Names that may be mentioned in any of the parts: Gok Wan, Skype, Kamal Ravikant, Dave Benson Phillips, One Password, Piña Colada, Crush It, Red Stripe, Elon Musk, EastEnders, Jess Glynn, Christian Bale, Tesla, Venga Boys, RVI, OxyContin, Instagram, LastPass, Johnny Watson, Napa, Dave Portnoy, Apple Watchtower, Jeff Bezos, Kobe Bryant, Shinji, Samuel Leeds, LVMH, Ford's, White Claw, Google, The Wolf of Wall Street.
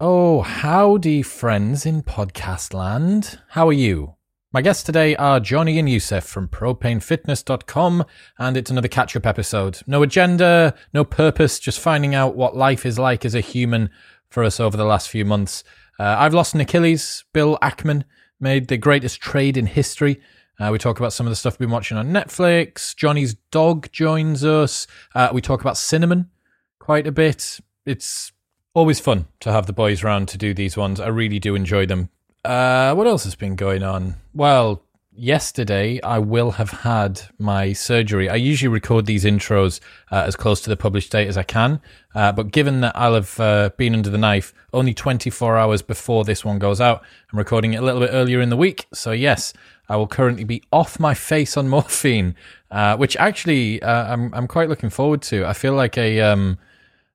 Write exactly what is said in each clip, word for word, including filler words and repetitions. Oh, howdy friends in podcast land. How are you? My guests today are Johnny and Youssef from propane fitness dot com, and it's another catch-up episode. No agenda, no purpose, just finding out what life is like as a human for us over the last few months. Uh, I've lost an Achilles. Bill Ackman made the greatest trade in history. Uh, we talk about some of the stuff we've been watching on Netflix. Johnny's dog joins us. Uh, we talk about cinnamon quite a bit. It's always fun to have the boys round to do these ones. I really do enjoy them. Uh, what else has been going on? Well, yesterday I will have had my surgery. I usually record these intros uh, as close to the published date as I can. Uh, but given that I'll have uh, been under the knife only twenty-four hours before this one goes out, I'm recording it a little bit earlier in the week. So yes, I will currently be off my face on morphine, uh, which actually uh, I'm, I'm quite looking forward to. I feel like a... Um,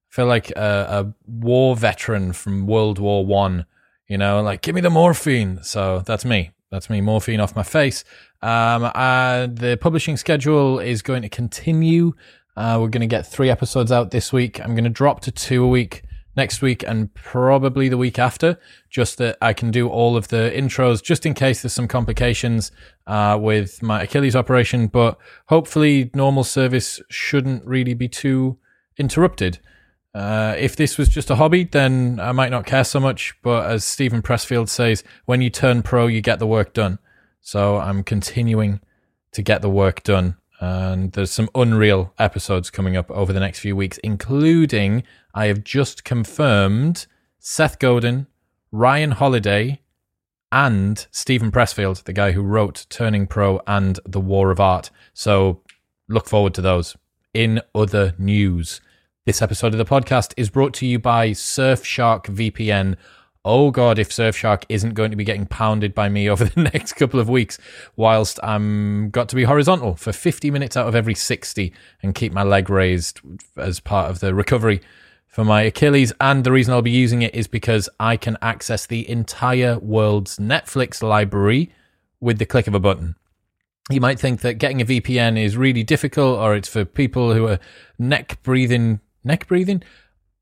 feel like a, a war veteran from World War One, you know, like, give me the morphine. So that's me. That's me, morphine off my face. Um, uh, the publishing schedule is going to continue. Uh, we're going to get three episodes out this week. I'm going to drop to two a week next week and probably the week after, just that I can do all of the intros just in case there's some complications uh, with my Achilles operation. But hopefully normal service shouldn't really be too interrupted. Uh, if this was just a hobby, then I might not care so much. But as Stephen Pressfield says, when you turn pro, you get the work done. So I'm continuing to get the work done. And there's some unreal episodes coming up over the next few weeks, including I have just confirmed Seth Godin, Ryan Holiday, and Stephen Pressfield, the guy who wrote Turning Pro and The War of Art. So look forward to those. In other news, this episode of the podcast is brought to you by Surfshark V P N. Oh God, if Surfshark isn't going to be getting pounded by me over the next couple of weeks, whilst I'm got to be horizontal for fifty minutes out of every sixty and keep my leg raised as part of the recovery for my Achilles. And the reason I'll be using it is because I can access the entire world's Netflix library with the click of a button. You might think that getting a V P N is really difficult, or it's for people who are neck breathing Neck breathing?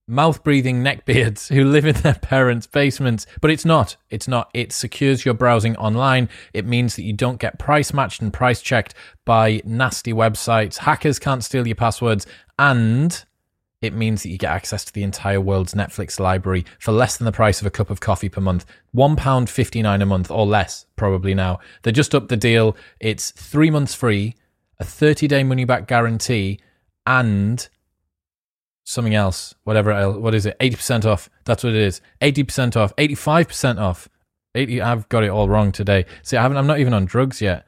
Mouth breathing neckbeards who live in their parents' basements. But it's not. It's not. It secures your browsing online. It means that you don't get price matched and price checked by nasty websites. Hackers can't steal your passwords. And it means that you get access to the entire world's Netflix library for less than the price of a cup of coffee per month. one pound fifty-nine a month or less, probably now. They just upped the deal. It's three months free, a thirty-day money-back guarantee, and something else, whatever else, what is it? eighty percent off. That's what it is. eighty percent off, eighty-five percent off. eighty I've got it all wrong today. See, I haven't, I'm not even on drugs yet.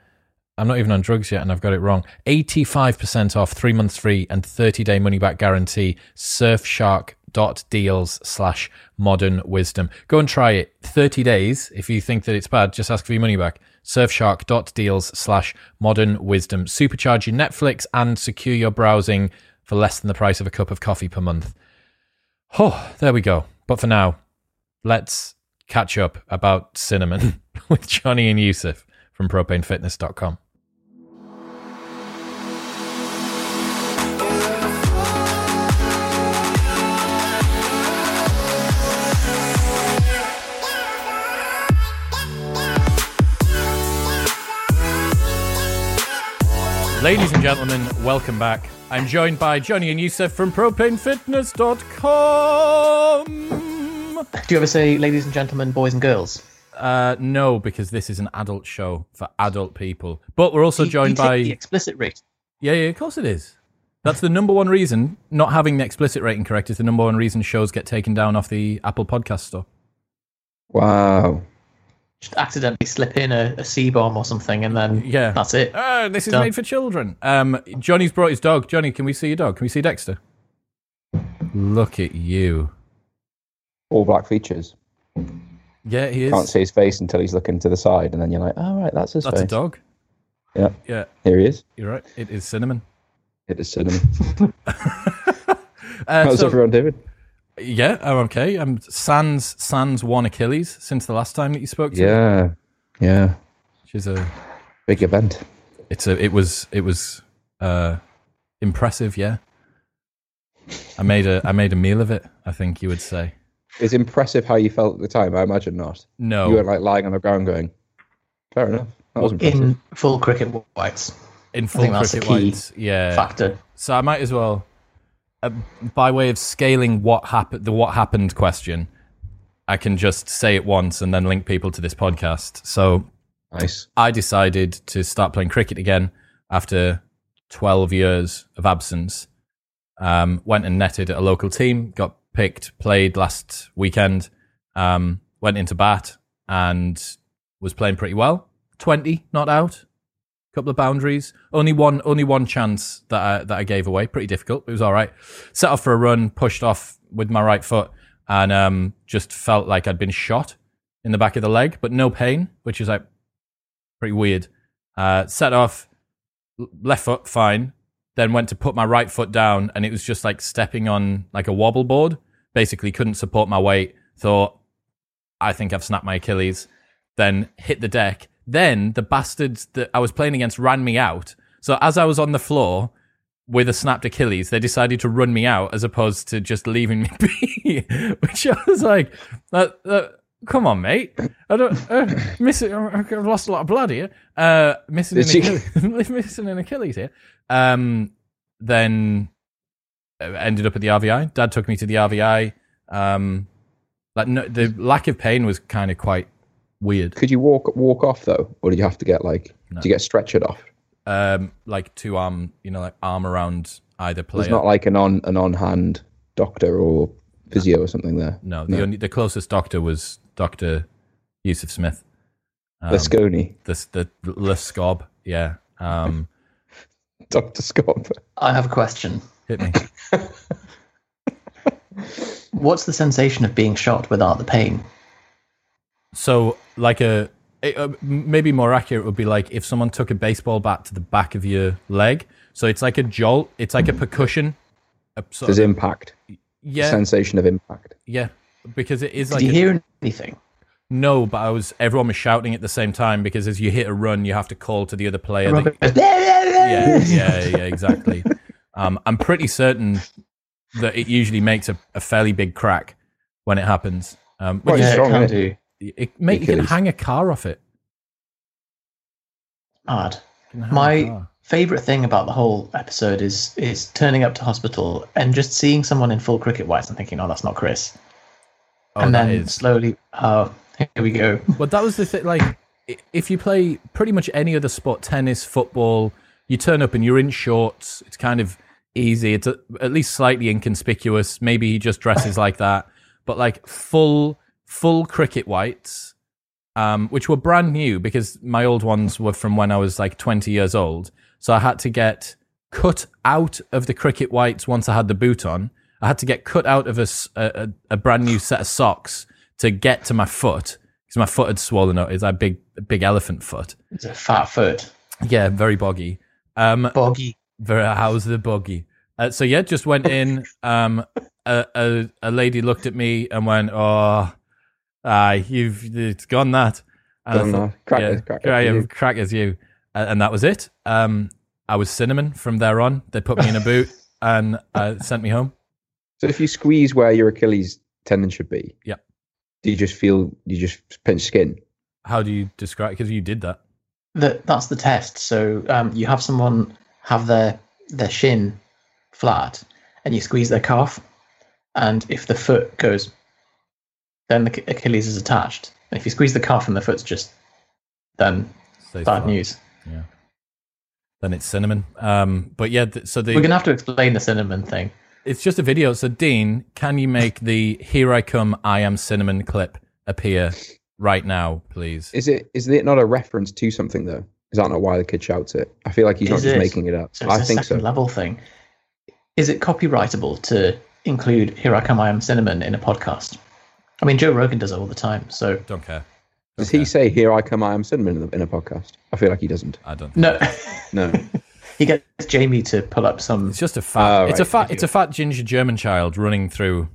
I'm not even on drugs yet and I've got it wrong. eighty-five percent off, three months free and thirty-day money-back guarantee. Surfshark.deals slash modern wisdom. Go and try it. thirty days. If you think that it's bad, just ask for your money back. Surfshark.deals slash modern wisdom. Supercharge your Netflix and secure your browsing for less than the price of a cup of coffee per month. Oh, there we go. But for now, let's catch up about cinnamon with Johnny and Youssef from propane fitness dot com. Ladies and gentlemen, welcome back. I'm joined by Johnny and Youssef from propane fitness dot com. Do you ever say ladies and gentlemen, boys and girls? Uh, no, because this is an adult show for adult people. But we're also joined by... the explicit rating. Yeah, yeah, of course it is. That's the number one reason, not having the explicit rating correct, is the number one reason shows get taken down off the Apple Podcast Store. Wow. Just accidentally slip in a, a C-bomb or something, and then yeah. That's it. Oh, this is Done. Made for children. Um, Johnny's brought his dog. Johnny, can we see your dog? Can we see Dexter? Look at you. All black features. Yeah, he is. Can't see his face until he's looking to the side, and then you're like, oh, right, that's his that's face. That's a dog. Yeah. Yeah. Here he is. You're right. It is cinnamon. It is cinnamon. uh, How's so- everyone doing? Yeah, I'm okay. I'm sans sans one Achilles since the last time that you spoke to yeah, me. Yeah, yeah. Which is a big event. It's a. It was. It was uh, impressive. Yeah. I made a. I made a meal of it. I think you would say. It's impressive how you felt at the time. I imagine not. No. You were like lying on the ground going, fair enough. That was impressive. In full cricket whites. In full cricket whites, yeah. Factor. So I might as well, uh, by way of scaling what happened, the what happened question, I can just say it once and then link people to this podcast. So nice. I decided to start playing cricket again after twelve years of absence. Um, went and netted at a local team, got picked, played last weekend, um, went into bat and was playing pretty well. twenty not out, couple of boundaries, only one, only one chance that I, that I gave away. Pretty difficult. It was all right. Set off for a run, pushed off with my right foot, and um, just felt like I'd been shot in the back of the leg, but no pain, which is like pretty weird. Uh, set off, left foot fine. Then went to put my right foot down, and it was just like stepping on like a wobble board. Basically couldn't support my weight. Thought, I think I've snapped my Achilles. Then hit the deck. Then the bastards that I was playing against ran me out. So as I was on the floor with a snapped Achilles, they decided to run me out as opposed to just leaving me be. Which I was like, that, that, come on, mate. I don't uh, miss it. I've lost a lot of blood here. Uh, missing, an Achilles, missing an Achilles here. Um, then ended up at the R V I. Dad took me to the R V I. Um, like no, the lack of pain was kind of quite weird. Could you walk walk off though, or did you have to get like? No. Did you get stretchered off? Um, like two arm, you know, like arm around either player. It's not like an on an on hand doctor or physio no. or something there. No, no. The only, the closest doctor was Doctor Yusuf Smith. Um, Lasconi. The the Lascob, yeah. Um, Doctor Scott. I have a question. Hit me. What's the sensation of being shot without the pain? So, like a, it, uh, maybe more accurate would be like if someone took a baseball bat to the back of your leg. So it's like a jolt. It's like a percussion. A sort There's of, impact. Yeah. Sensation of impact. Yeah, because it is Did like. Did you a, hear anything? No, but I was. Everyone was shouting at the same time because as you hit a run, you have to call to the other player. That, yeah, yeah, yeah, exactly. um, I'm pretty certain that it usually makes a, a fairly big crack when it happens. Um, which well, yeah, is strong, it can do. It, it make, you can hang a car off it. Mad. My favorite thing about the whole episode is is turning up to hospital and just seeing someone in full cricket whites and thinking, "Oh, that's not Chris." Oh, and then is. slowly, oh, here we go. But that was the thing. Like, if you play pretty much any other sport, tennis, football, you turn up and you're in shorts. It's kind of easy. It's a, at least slightly inconspicuous. Maybe he just dresses like that. But like full, full cricket whites, um, which were brand new because my old ones were from when I was like twenty years old. So I had to get cut out of the cricket whites once I had the boot on. I had to get cut out of a, a, a brand new set of socks to get to my foot because my foot had swollen up. It's a big, big elephant foot. It's a fat foot. Yeah, very boggy. Um, boggy. Very, how's the boggy? Uh, so yeah, just went in. Um, a, a a lady looked at me and went, "Oh, ah, you've it's gone that." And I thought, crackers, yeah, crackers, I am crackers you. And, and that was it. Um, I was cinnamon from there on. They put me in a boot and uh, sent me home. So if you squeeze where your Achilles tendon should be, yeah, do you just feel you just pinch skin? How do you describe? Because you did that. The, that's the test. So um, you have someone have their their shin flat, and you squeeze their calf, and if the foot goes, then the Achilles is attached. And if you squeeze the calf and the foot's just, then Safe bad flat. news. Yeah. Then it's cinnamon. Um, but yeah, th- so the, we're gonna have to explain the cinnamon thing. It's just a video. So, Dean, can you make the "Here I Come, I Am Cinnamon" clip appear right now, please? Is it is it not a reference to something though? Is that not why the kid shouts it? I feel like he's is not it? just making it up. So it's I a think second so. Level thing. Is it copyrightable to include "Here I Come, I Am Cinnamon" in a podcast? I mean, Joe Rogan does it all the time, so don't care. Don't does care. He say "Here I Come, I Am Cinnamon" in, the, in a podcast? I feel like he doesn't. I don't. No. No. He gets Jamie to pull up some. It's just a fat. Uh, right. It's a fat. It's a fat ginger German child running through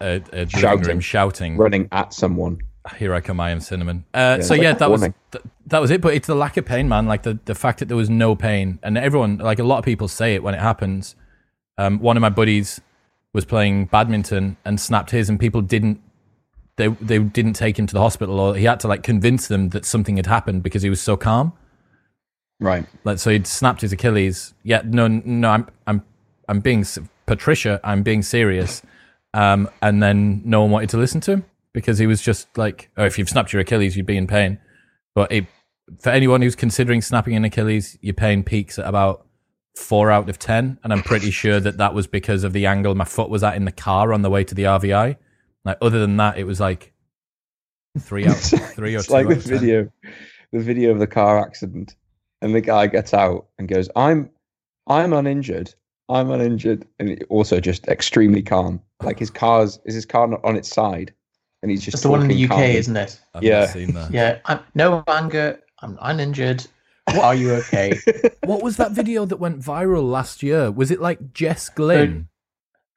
a, a shouting, room, shouting, running at someone. Here I come! I am cinnamon. Uh, yeah, so yeah, like that warning. was th- that was it. But it's the lack of pain, man. Like the, the fact that there was no pain, and everyone, like a lot of people, say it when it happens. Um, one of my buddies was playing badminton and snapped his, and people didn't, they they didn't take him to the hospital, or he had to like convince them that something had happened because he was so calm. Right. Like, so he'd snapped his Achilles. Yeah, no, no, I'm, I'm, I'm being, Patricia, I'm being serious. Um, and then no one wanted to listen to him because he was just like, oh, if you've snapped your Achilles, you'd be in pain. But it, for anyone who's considering snapping an Achilles, your pain peaks at about four out of ten. And I'm pretty sure that that was because of the angle my foot was at in the car on the way to the R V I. Like, other than that, it was like three out, three or it's two. It's like the video, the video of the car accident. And the guy gets out and goes, I'm I'm uninjured. I'm uninjured. And also just extremely calm. Like his car's, is his car not on its side? And he's just That's the one in the U K, calm. Isn't it? I've yeah. Seen that. Yeah. I'm, no anger. I'm uninjured. What? Are you okay? What was that video that went viral last year? Was it like Jess Glynn?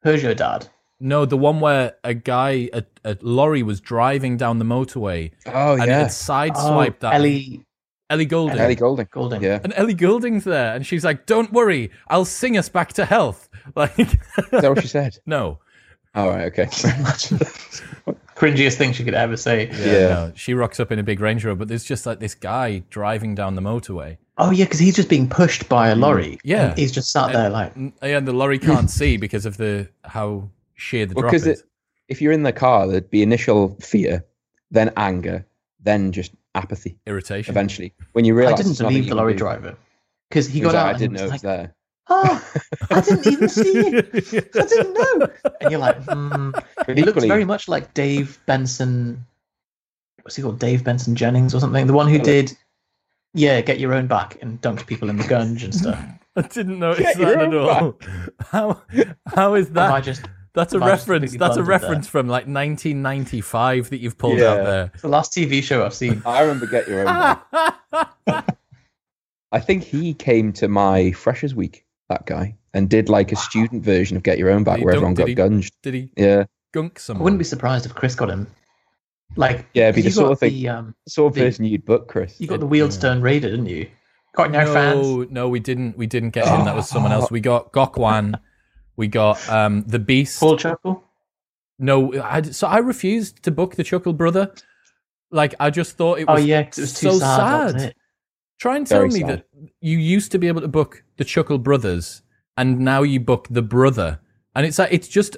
Her, Who's Your Dad? No, the one where a guy, a, a lorry was driving down the motorway. Oh, and yeah. And it sideswiped oh, that. Ellie... Ellie Goulding. Ellie Goulding. Goulding. Yeah. And Ellie Goulding's there, and she's like, "Don't worry, I'll sing us back to health." Like, is that what she said? No. All right. Okay. Cringiest thing she could ever say. Yeah. yeah. No, she rocks up in a big Range Rover, but there's just like this guy driving down the motorway. Oh yeah, because he's just being pushed by a lorry. Yeah. And he's just sat and, there like. And the lorry can't see because of the how sheer the well, drop is. Because if you're in the car, there'd be initial fear, then anger, then just. Apathy, irritation. Eventually, when you realize, I didn't believe the lorry do. driver because he got like, out. I didn't and know it was like, there. Oh, I didn't even see it. I didn't know. And you're like, hmm. He looks very much like Dave Benson. What's he called? Dave Benson Jennings or something? The one who did, yeah, Get Your Own Back and dunked people in the gunge and stuff. I didn't notice Get that at all. Back. How? How is that? Am I just? That's a reference. That's a reference there. From like nineteen ninety-five that you've pulled yeah. out there. It's the last T V show I've seen. I remember Get Your Own Back. I think he came to my Freshers Week, that guy, and did like a student version of Get Your Own Back where everyone got gunged. Did he? Yeah. Gunk someone. I wouldn't be surprised if Chris got him. Like, yeah, it'd be the sort of thing, the, um, sort of the, person you'd book, Chris. You got the Wheelstone yeah. Raider, didn't you? Got no, no fans. No, we didn't. We didn't get him. That was someone else. We got Gok Wan. We got um, The Beast. Paul Chuckle? No, I, so I refused to book The Chuckle Brother. Like, I just thought it was, oh, yeah, it was too so sad. sad. Try and tell Very me sad. that you used to be able to book The Chuckle Brothers, and now you book The Brother. And it's like, it's just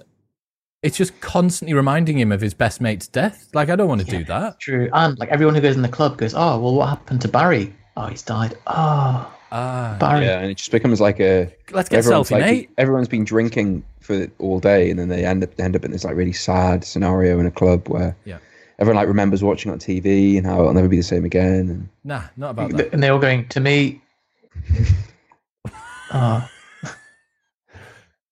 it's just constantly reminding him of his best mate's death. Like, I don't want to yeah, do that. True. And, like, everyone who goes in the club goes, oh, well, what happened to Barry? Oh, he's died. Oh, Ah, Barry. Yeah, and it just becomes like a. Let's get selfie, like, mate. Everyone's been drinking for all day, and then they end up end up in this like really sad scenario in a club where yeah. everyone like remembers watching on T V and how it'll never be the same again. And... Nah, not about that. And they're all going to me. uh.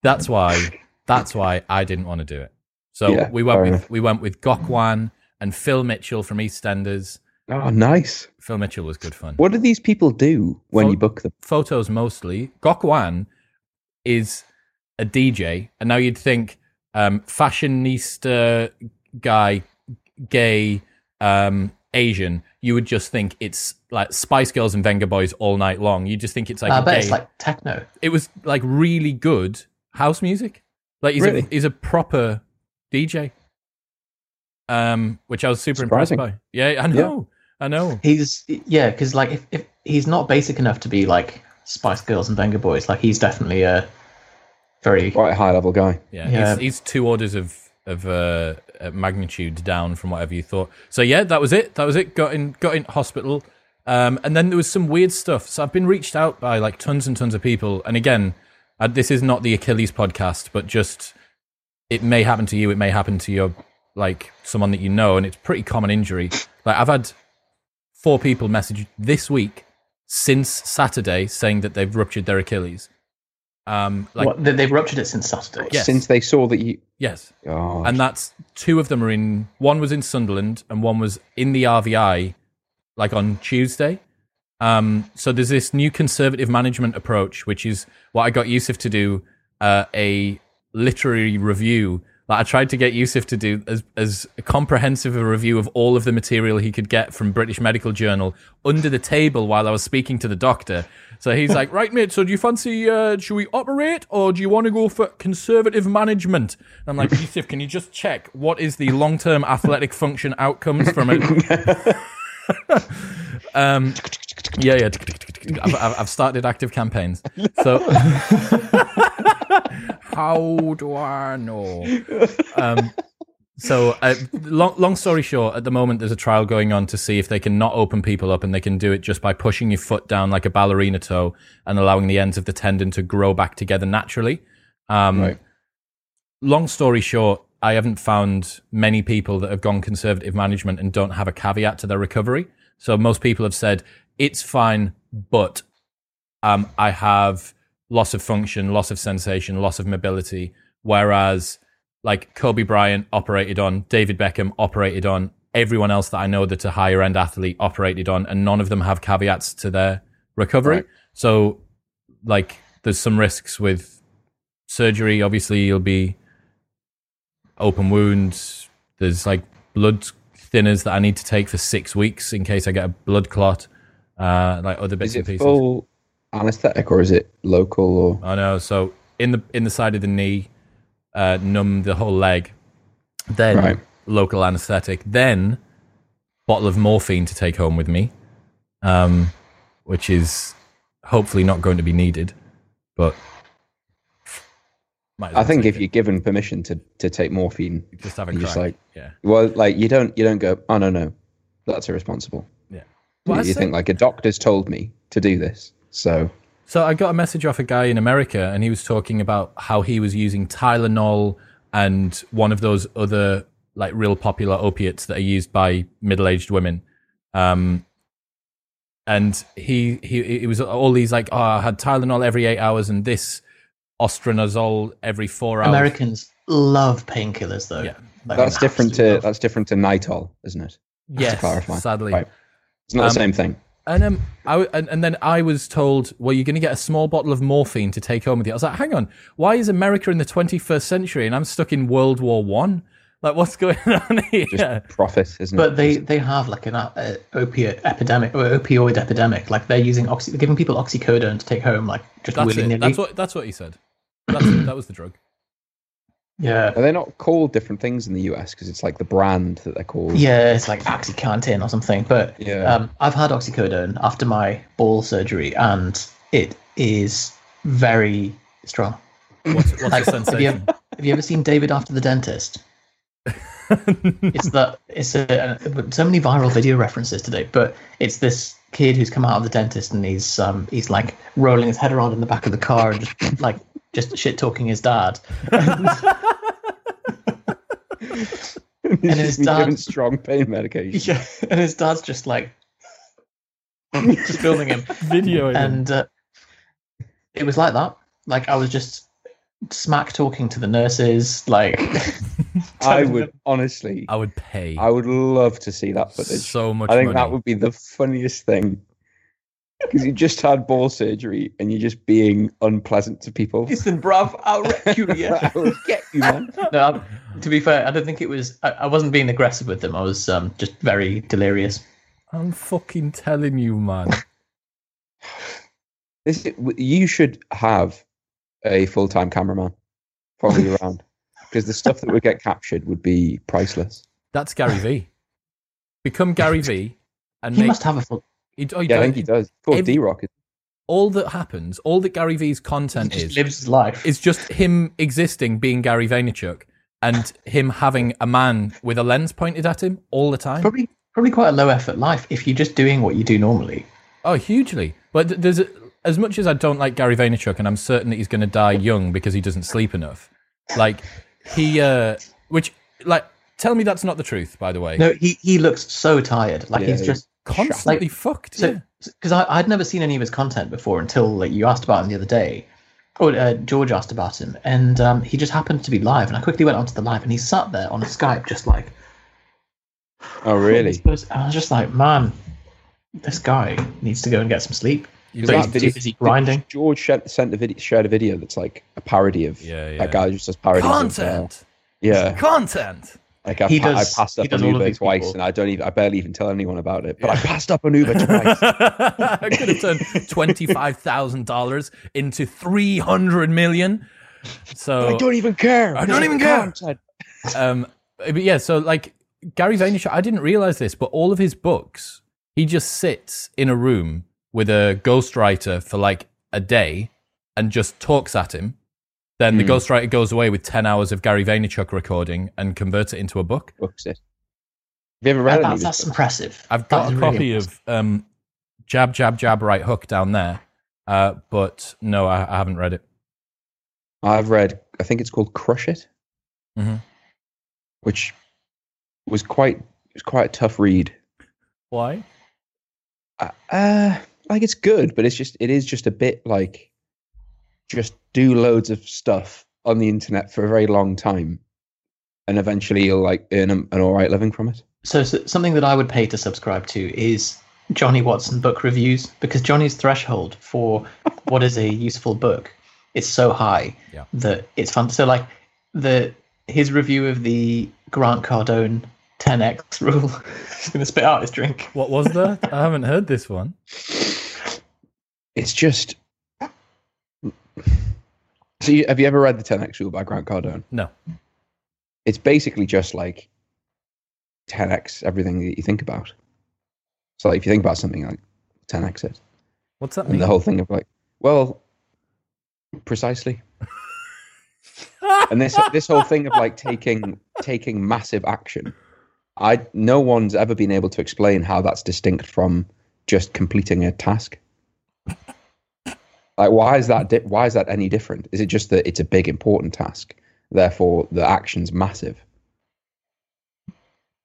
That's why. That's why I didn't want to do it. So yeah, we went with enough. we went with Gok Wan and Phil Mitchell from EastEnders. Oh, nice. Phil Mitchell was good fun. What do these people do when Fo- you book them? Photos mostly. Gok Wan is a D J. And now you'd think um, fashionista guy, gay, um, Asian. You would just think it's like Spice Girls and Venga Boys all night long. You just think it's like I bet gay. It's like techno. It was like really good house music. Like he's, really? a, he's a proper D J. Um, which I was super Surprising. impressed by. Yeah, I know. Yeah. I know. He's yeah, because like if, if he's not basic enough to be like Spice Girls and Venga Boys, like he's definitely a very quite a high level guy. Yeah, yeah. He's, he's two orders of of uh, magnitude down from whatever you thought. So yeah, that was it. That was it. Got in, got in hospital, um, and then there was some weird stuff. So I've been reached out by like tons and tons of people. And again, I, this is not the Achilles podcast, but just it may happen to you. It may happen to your like someone that you know, and it's pretty common injury. Like I've had. Four people messaged this week since Saturday saying that they've ruptured their Achilles. Um, like what, they've ruptured it since Saturday. Yes. Since they saw that you. Yes. Gosh. And that's two of them are in. One was in Sunderland and one was in the R V I, like on Tuesday. Um, so there's this new conservative management approach, which is what I got Yusuf to do uh, a literary review Like, I tried to get Yusuf to do as, as comprehensive a review of all of the material he could get from British Medical Journal under the table while I was speaking to the doctor. So he's like, right, mate, so do you fancy, uh, should we operate or do you want to go for conservative management? And I'm like, Yusuf, can you just check what is the long-term athletic function outcomes from it? um, yeah, yeah. I've, I've started active campaigns. So... How do I know? Um, so, uh, long, long story short, at the moment, there's a trial going on to see if they can not open people up, and they can do it just by pushing your foot down like a ballerina toe and allowing the ends of the tendon to grow back together naturally. Um, right. Long story short, I haven't found many people that have gone conservative management and don't have a caveat to their recovery. So most people have said, it's fine, but um, I have... loss of function, loss of sensation, loss of mobility. Whereas, like, Kobe Bryant operated on, David Beckham operated on, everyone else that I know that's a higher end athlete operated on, and none of them have caveats to their recovery. Right. So, like, there's some risks with surgery. Obviously, you'll be open wounds. There's, like, blood thinners that I need to take for six weeks in case I get a blood clot, uh, like other bits and pieces. Full- Anesthetic, or is it local? Or I know. So in the in the side of the knee, uh, numb the whole leg. Then right. Local anesthetic. Then bottle of morphine to take home with me, um, which is hopefully not going to be needed. But might as well I think if it. You're given permission to, to take morphine, you just have a crack. Just like, yeah. Well, like you don't you don't go. Oh no no, that's irresponsible. Yeah. Well, you you think, think like a doctor's told me to do this. So so I got a message off a guy in America, and he was talking about how he was using Tylenol and one of those other, like, real popular opiates that are used by middle-aged women. Um, and he, he it was all these, like, oh, I had Tylenol every eight hours and this ostranazole every four hours. Americans love painkillers, though. Yeah. Like, that's different to love. That's different to Nitol, isn't it? Yes, sadly. Right. It's not um, the same thing. And um, I, and, and then I was told, well, you're going to get a small bottle of morphine to take home with you. I was like, hang on, why is America in the twenty-first century and I'm stuck in World War One? Like, what's going on here? Just profit, isn't but it? But they, they have, like, an uh, opiate epidemic or opioid epidemic. Like, they're using oxy, they're giving people oxycodone to take home, like, just willy-nilly. That's what that's what he said. That's, that was the drug. Yeah. Are they not called different things in the U S because it's like the brand that they're called? Yeah, it's like OxyContin or something. But yeah. um, I've had oxycodone after my ball surgery, and it is very strong. What's, what's like, the sensation? Have you, have you ever seen David After the Dentist? It's that it's a, so many viral video references today, but it's this kid who's come out of the dentist, and he's um he's like rolling his head around in the back of the car and just like just shit talking his dad. And, and his dad's strong pain medication. Yeah, and his dad's just like just filming him, videoing, and uh, it was like that. Like I was just smack talking to the nurses, like. I would honestly. I would pay. I would love to see that footage. So much. I think money. That would be the funniest thing. Because you just had ball surgery and you're just being unpleasant to people. Listen, bruv, I'll wreck you. Yeah, I'll get you, man. No, I'm, to be fair, I don't think it was. I, I wasn't being aggressive with them. I was um, just very delirious. I'm fucking telling you, man. This you should have a full-time cameraman following you around. Because the stuff that would get captured would be priceless. That's Gary V. Become Gary V. And he make, must have a full... He, oh, he yeah, does, I think he does. Called D-Rock. All that happens, all that Gary V's content is... lives his life. It's just him existing, being Gary Vaynerchuk, and him having a man with a lens pointed at him all the time. Probably probably quite a low-effort life if you're just doing what you do normally. Oh, hugely. But there's a, as much as I don't like Gary Vaynerchuk, and I'm certain that he's going to die young because he doesn't sleep enough, like... He, uh, which, like, tell me that's not the truth, by the way. No, he, he looks so tired. Like, yeah, he's just constantly like, fucked. Because so, yeah. I, I'd never seen any of his content before until, like, you asked about him the other day. Or uh, George asked about him. And um, he just happened to be live. And I quickly went onto the live. And he sat there on Skype just like... Oh, really? I was just like, man, this guy needs to go and get some sleep. Is he's video, busy grinding. George sent a video, shared a video that's like a parody of yeah, yeah. that guy who just does parodies. Content. Of, uh, yeah. Content. Like I, he pa- does, I passed up an Uber twice, people. and I don't even, I barely even tell anyone about it. But yeah. I passed up an Uber twice. I could have turned twenty-five thousand dollars into three hundred million. So but I don't even care. I don't even care. Um, but yeah, so like Gary Vaynerchuk, I didn't realize this, but all of his books, he just sits in a room with a ghostwriter for like a day and just talks at him. Then mm. the ghostwriter goes away with ten hours of Gary Vaynerchuk recording and converts it into a book. Books it. Have you ever read that, it? That's impressive. I've got that's a copy really of um, Jab, Jab, Jab, Right Hook down there, uh, but no, I, I haven't read it. I've read, I think it's called Crush It, mm-hmm. which was quite, it was quite a tough read. Why? Uh, uh, like it's good, but it's just, it is just a bit like, just do loads of stuff on the internet for a very long time, and eventually you'll like earn an, an all right living from it. So, so something that I would pay to subscribe to is Johnny Watson book reviews, because Johnny's threshold for what is a useful book is so high yeah. that it's fun. So like the his review of the Grant Cardone ten X Rule, he's going to spit out his drink. What was that? I haven't heard this one. It's just... So you, have you ever read the ten X Rule by Grant Cardone? No. It's basically just like ten X everything that you think about. So like if you think about something, like ten X it. What's that and mean? The whole thing of like, well, precisely. And this this whole thing of like taking taking massive action. I no one's ever been able to explain how that's distinct from just completing a task. Like, why is that? Di- why is that any different? Is it just that it's a big, important task, therefore the action's massive?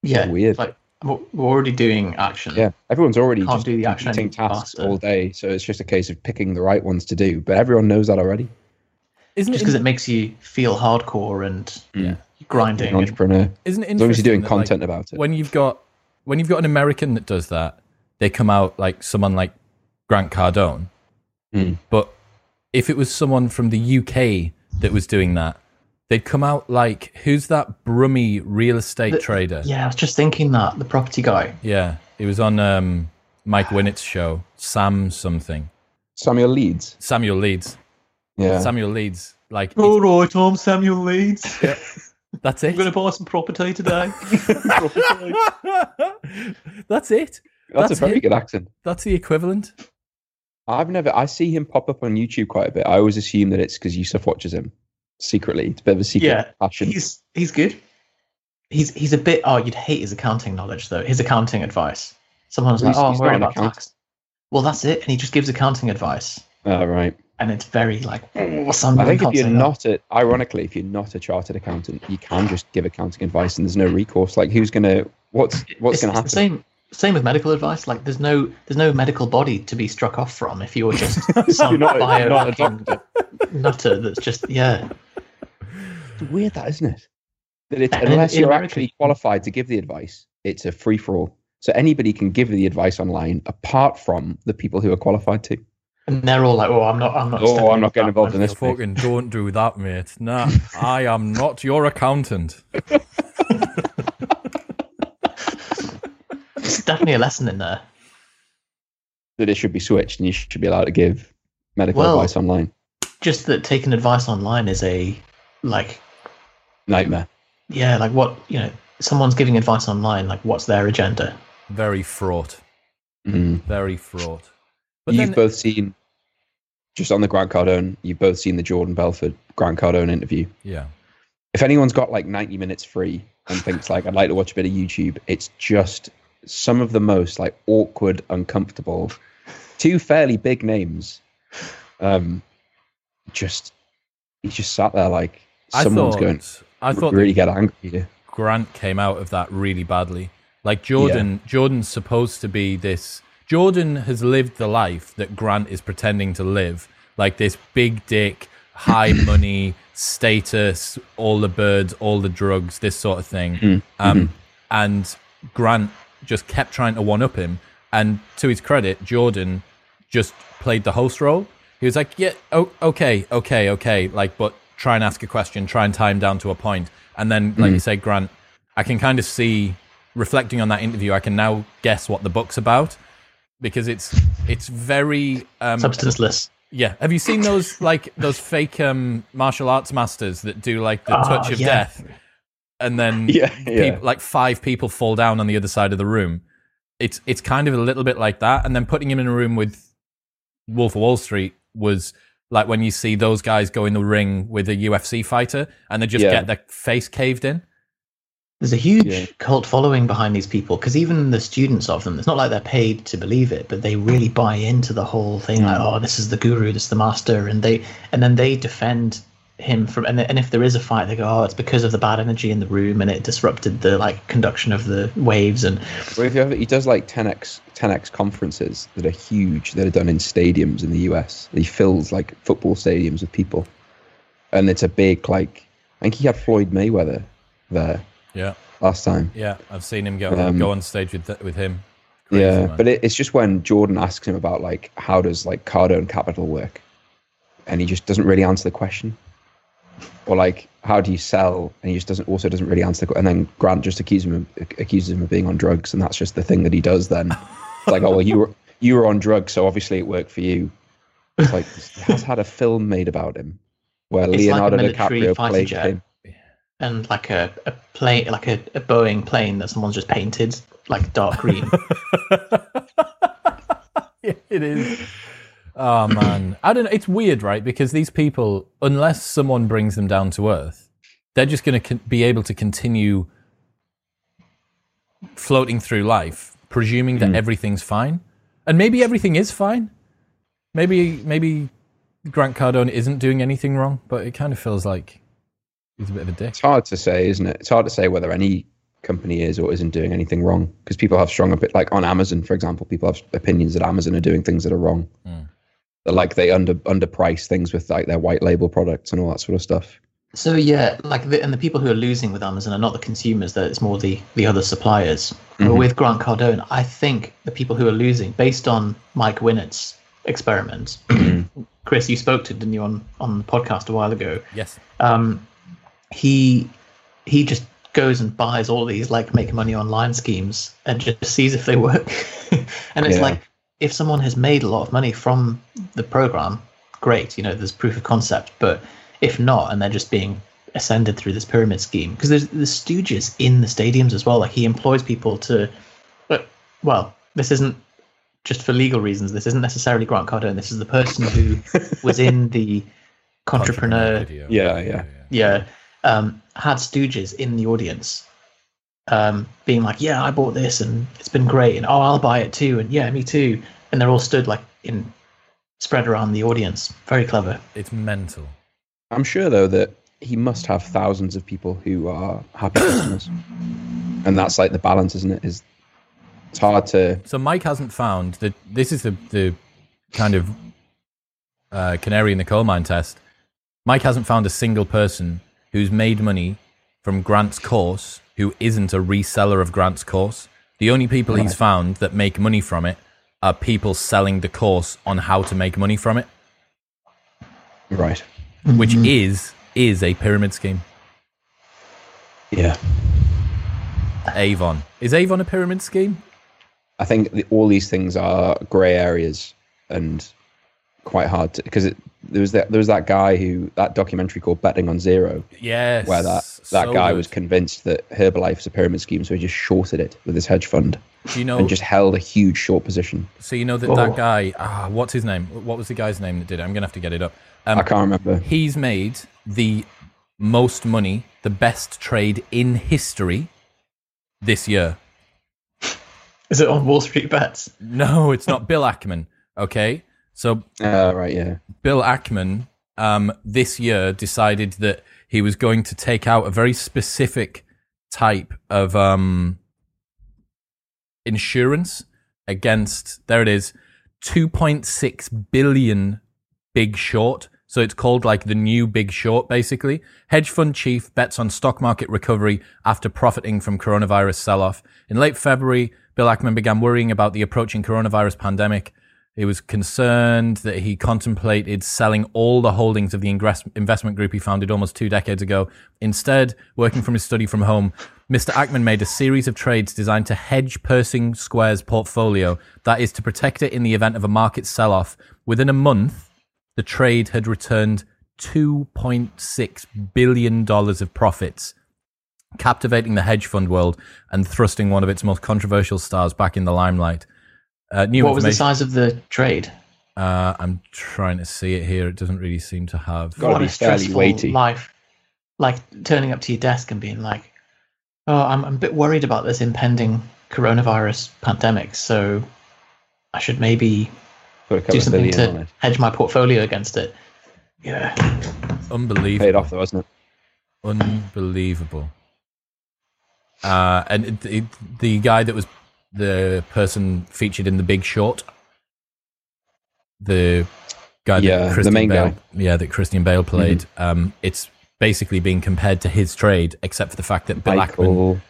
Yeah, so weird. Like we're already doing action. Yeah, everyone's already just do the action completing tasks faster. all day, so it's just a case of picking the right ones to do. But everyone knows that already. Isn't just because it, it makes you feel hardcore and yeah. grinding, an entrepreneur. And, isn't it interesting as long as you're doing that, content like, about it. When you've got when you've got an American that does that, they come out like someone like Grant Cardone. Mm. But if it was someone from the U K that was doing that, they'd come out like, who's that Brummy real estate the, trader? Yeah, I was just thinking that, the property guy. Yeah, he was on um, Mike Winnett's show, Sam something. Samuel Leeds. Samuel Leeds. Yeah. Samuel Leeds. Like, all right, I'm Samuel Leeds. Yeah. That's it. I'm going to buy some property today. property. That's it. That's, That's a very it. good accent. That's the equivalent. I've never, I see him pop up on YouTube quite a bit. I always assume that it's because Yusuf watches him secretly. It's a bit of a secret yeah, passion. He's he's good. He's he's a bit, oh, you'd hate his accounting knowledge though. His accounting advice. Someone's he's, like, oh, I'm worried about tax. Well, that's it. And he just gives accounting advice. Oh, right. And it's very like, oh, I think if you're not, a, ironically, if you're not a chartered accountant, you can just give accounting advice and there's no recourse. Like who's going to, what's what's going to happen? It's the same. Same with medical advice. Like, there's no, there's no medical body to be struck off from if you're just some bio nutter that's just yeah. It's weird, that isn't it? That it's, unless you're America. actually qualified to give the advice, it's a free for all. So anybody can give the advice online, apart from the people who are qualified to. And they're all like, "Oh, I'm not, I'm not. Oh, I'm not getting involved in this. Fucking don't do that, mate. Nah, I am not your accountant." There's definitely a lesson in there. That it should be switched and you should be allowed to give medical well, advice online. Just that taking advice online is a, like... nightmare. Yeah, like what, you know, someone's giving advice online, like what's their agenda? Very fraught. Mm. Very fraught. But you've then, both seen, just on the Grant Cardone, you've both seen the Jordan Belfort Grant Cardone interview. Yeah. If anyone's got like ninety minutes free and thinks like, I'd like to watch a bit of YouTube, it's just... some of the most like awkward, uncomfortable, two fairly big names. Um, just he just sat there like someone's I thought, going. I thought really get angry. Here. Grant came out of that really badly. Like Jordan, yeah. Jordan's supposed to be this. Jordan has lived the life that Grant is pretending to live, like this big dick, high money, status, all the birds, all the drugs, this sort of thing. Mm-hmm. Um, and Grant just kept trying to one-up him, and to his credit, Jordan just played the host role. He was like, yeah, oh, okay, okay, okay, like, but try and ask a question, try and tie him down to a point. And then, like mm-hmm. you say, Grant, I can kind of see, reflecting on that interview, I can now guess what the book's about, because it's it's very... Um, substanceless. Yeah. Have you seen those like those fake um, martial arts masters that do like the oh, touch of yeah. death? And then yeah, yeah. People, like five people fall down on the other side of the room. It's it's kind of a little bit like that. And then putting him in a room with Wolf of Wall Street was like when you see those guys go in the ring with a U F C fighter and they just yeah. get their face caved in. There's a huge yeah. cult following behind these people, because even the students of them, it's not like they're paid to believe it, but they really buy into the whole thing. Mm. Like, oh, this is the guru, this is the master, and they and then they defend him from. And, and if there is a fight, they go, oh, it's because of the bad energy in the room, and it disrupted the like conduction of the waves. And well, if you have, he does like ten X conferences that are huge, that are done in stadiums in the U S. He fills like football stadiums with people, and it's a big like. I think he had Floyd Mayweather there. Yeah. Last time. Yeah, I've seen him go um, go on stage with th- with him. Crazy, yeah, man. But it, it's just when Jordan asks him about like how does like Cardone Capital work, and he just doesn't really answer the question, or like how do you sell, and he just doesn't also doesn't really answer the, and then Grant just accuses him of, accuses him of being on drugs, and that's just the thing that he does. Then it's like, oh well, you were you were on drugs, so obviously it worked for you. It's like he has had a film made about him where it's Leonardo like DiCaprio played him. And like a, a plane, like a, a Boeing plane that someone's just painted like dark green. It is. Oh man, I don't know. It's weird, right? Because these people, unless someone brings them down to earth, they're just going to con- be able to continue floating through life, presuming that mm. everything's fine, and maybe everything is fine. Maybe, maybe Grant Cardone isn't doing anything wrong, but it kind of feels like. He's a bit of a dick. It's hard to say, isn't it? It's hard to say whether any company is or isn't doing anything wrong, because people have strong, like on Amazon, for example, people have opinions that Amazon are doing things that are wrong. Mm. Like they under underprice things with like their white label products and all that sort of stuff. So yeah, like the, and the people who are losing with Amazon are not the consumers, though it's more the, the other suppliers. Mm-hmm. But with Grant Cardone, I think the people who are losing, based on Mike Winnett's experiment, Chris, you spoke to, didn't you, on, on the podcast a while ago? Yes. Um, He he just goes and buys all these like make money online schemes and just sees if they work. And it's yeah. like, if someone has made a lot of money from the program, great, you know, there's proof of concept. But if not, and they're just being ascended through this pyramid scheme, because there's the stooges in the stadiums as well. Like he employs people to, but well, this isn't just for legal reasons. This isn't necessarily Grant Cardone. This is the person who was in the Contrapreneur. Yeah, yeah, yeah. yeah. Um, had stooges in the audience um, being like, yeah, I bought this and it's been great, and oh, I'll buy it too, and yeah, me too, and they're all stood like in spread around the audience. Very clever. It's mental. I'm sure though that he must have thousands of people who are happy customers, and that's like the balance, isn't it? Is it's hard to. So Mike hasn't found that. This is the the kind of uh, canary in the coal mine test. Mike hasn't found a single person who's made money from Grant's course, who isn't a reseller of Grant's course. The only people right. he's found that make money from it are people selling the course on how to make money from it. Right. Which mm-hmm. is is a pyramid scheme. Yeah. Avon. Is Avon a pyramid scheme? I think the, all these things are grey areas and quite hard to... because it. There was that there was that guy who that documentary called Betting on Zero. Yes. Where that, that so guy good. was convinced that Herbalife is a pyramid scheme, so he just shorted it with his hedge fund. Do you know, and just held a huge short position. So you know that oh. that guy, ah, what's his name? What was the guy's name that did it? I'm gonna have to get it up. Um, I can't remember. He's made the most money, the best trade in history this year. Is it on Wall Street Bets? No, it's not. Bill Ackman. Okay. So, uh, right, yeah. Bill Ackman um, this year decided that he was going to take out a very specific type of um, insurance against, there it is, two point six billion Big Short. So it's called like the new Big Short, basically. Hedge fund chief bets on stock market recovery after profiting from coronavirus sell-off. In late February, Bill Ackman began worrying about the approaching coronavirus pandemic. He was concerned that he contemplated selling all the holdings of the ingress- investment group he founded almost two decades ago. Instead, working from his study from home, Mister Ackman made a series of trades designed to hedge Pershing Square's portfolio, that is, to protect it in the event of a market sell-off. Within a month, the trade had returned two point six billion dollars of profits, captivating the hedge fund world and thrusting one of its most controversial stars back in the limelight. Uh, new what was the size of the trade? Uh, I'm trying to see it here. It doesn't really seem to have... Got to be fairly weighty. Life. Like turning up to your desk and being like, oh, I'm, I'm a bit worried about this impending coronavirus pandemic, so I should maybe do something to hedge my portfolio against it. Yeah. Unbelievable. Paid off though, wasn't it? Unbelievable. Uh, and it, it, the guy that was the person featured in The Big Short, the guy that yeah, Christian the main Bale, guy. yeah, that Christian Bale played, mm-hmm. um, it's basically being compared to his trade, except for the fact that Bill Ackman,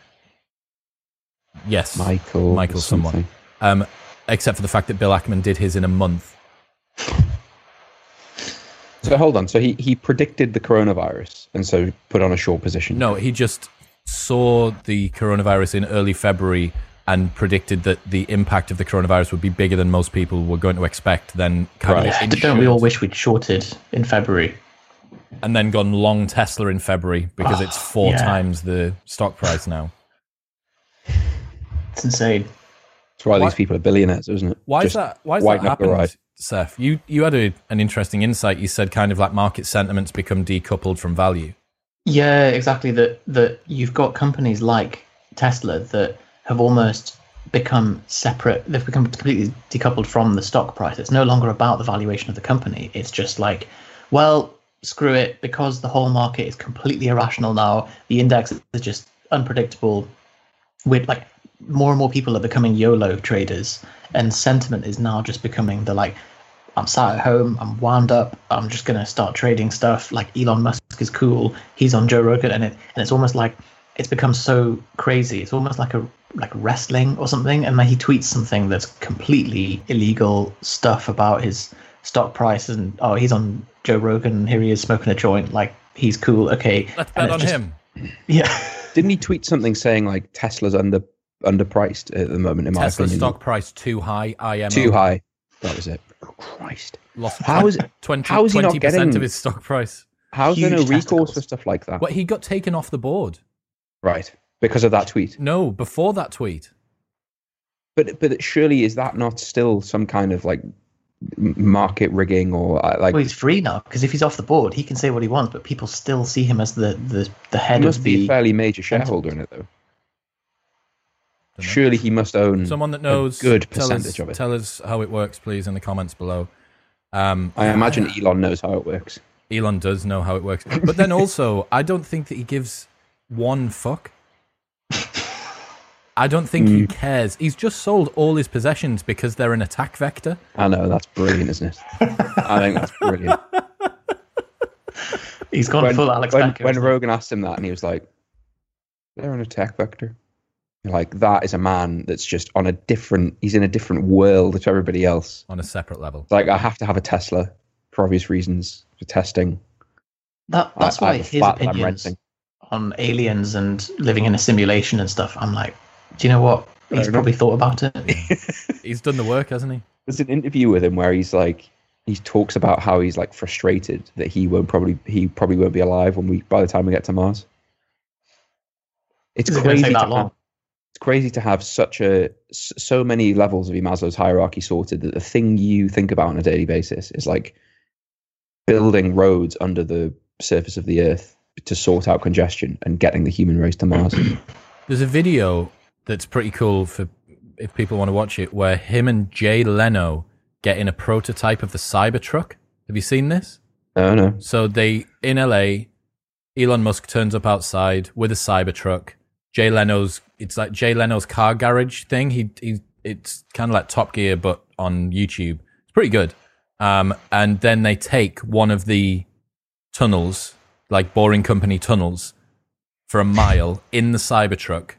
yes, Michael, Michael, someone, um, except for the fact that Bill Ackman did his in a month. So hold on. So he, he predicted the coronavirus and so put on a short position. No, he just saw the coronavirus in early February and predicted that the impact of the coronavirus would be bigger than most people were going to expect. Then, right. yeah, don't we all wish we'd shorted in February? And then gone long Tesla in February because oh, it's four yeah. times the stock price now. It's insane. That's why, why these people are billionaires, isn't it? Why Just is that? Why is that happened, Seth? You you had a, an interesting insight. You said kind of like market sentiments become decoupled from value. Yeah, exactly. That that you've got companies like Tesla that have almost become separate. They've become completely decoupled from the stock price. It's no longer about the valuation of the company. It's just like, well, screw it, because the whole market is completely irrational now. The indexes are just unpredictable. With like more and more people are becoming YOLO traders, and sentiment is now just becoming the like, I'm sat at home, I'm wound up, I'm just gonna start trading stuff. Like Elon Musk is cool, he's on Joe Rogan, and it and it's almost like it's become so crazy. It's almost like a like wrestling or something. And then he tweets something that's completely illegal stuff about his stock price, and oh, he's on Joe Rogan, here he is smoking a joint, like he's cool, okay, let's bet on just, him. Yeah. Didn't he tweet something saying like Tesla's under underpriced at the moment, in my Tesla opinion? Tesla stock price too high, I M O. Too high. That was it. Oh, Christ. Lost how is twenty percent how is he not getting, of his stock price. How is there no testicles. recourse for stuff like that? Well, he got taken off the board. Right. Because of that tweet? No, before that tweet. But but surely is that not still some kind of like market rigging or like? Well, he's free now because if he's off the board, he can say what he wants, but people still see him as the the, the head he must of the. Must be a fairly major shareholder in it, though. Surely he must own someone that knows. A good percentage us, of it. Tell us how it works, please, in the comments below. Um, I imagine I, Elon knows how it works. Elon does know how it works, but then also, I don't think that he gives one fuck. I don't think mm. he cares. He's just sold all his possessions because they're an attack vector. I know, that's brilliant, isn't it? I think that's brilliant. He's gone when, full Alex when, Becker. When Rogan asked him that, and he was like, they're an attack vector. Like, that is a man that's just on a different, he's in a different world to everybody else. On a separate level. Like, I have to have a Tesla for obvious reasons, for testing. That, that's I, why I his opinions on aliens and living in a simulation and stuff, I'm like, do you know what? He's probably thought about it. Yeah. He's done the work, hasn't he? There's an interview with him where he's like, he talks about how he's like frustrated that he won't probably, he probably won't be alive when we, by the time we get to Mars. It's Is crazy. It take that to long? Have, it's crazy to have such a, so many levels of Maslow's hierarchy sorted that the thing you think about on a daily basis is like building roads under the surface of the Earth to sort out congestion and getting the human race to Mars. There's a video that's pretty cool for if people want to watch it, where him and Jay Leno get in a prototype of the Cybertruck. Have you seen this? Oh, no. So they, in L A, Elon Musk turns up outside with a Cybertruck. Jay Leno's, it's like Jay Leno's car garage thing. He, he it's kind of like Top Gear, but on YouTube. It's pretty good. Um, and then they take one of the tunnels, like Boring Company tunnels, for a mile in the Cybertruck.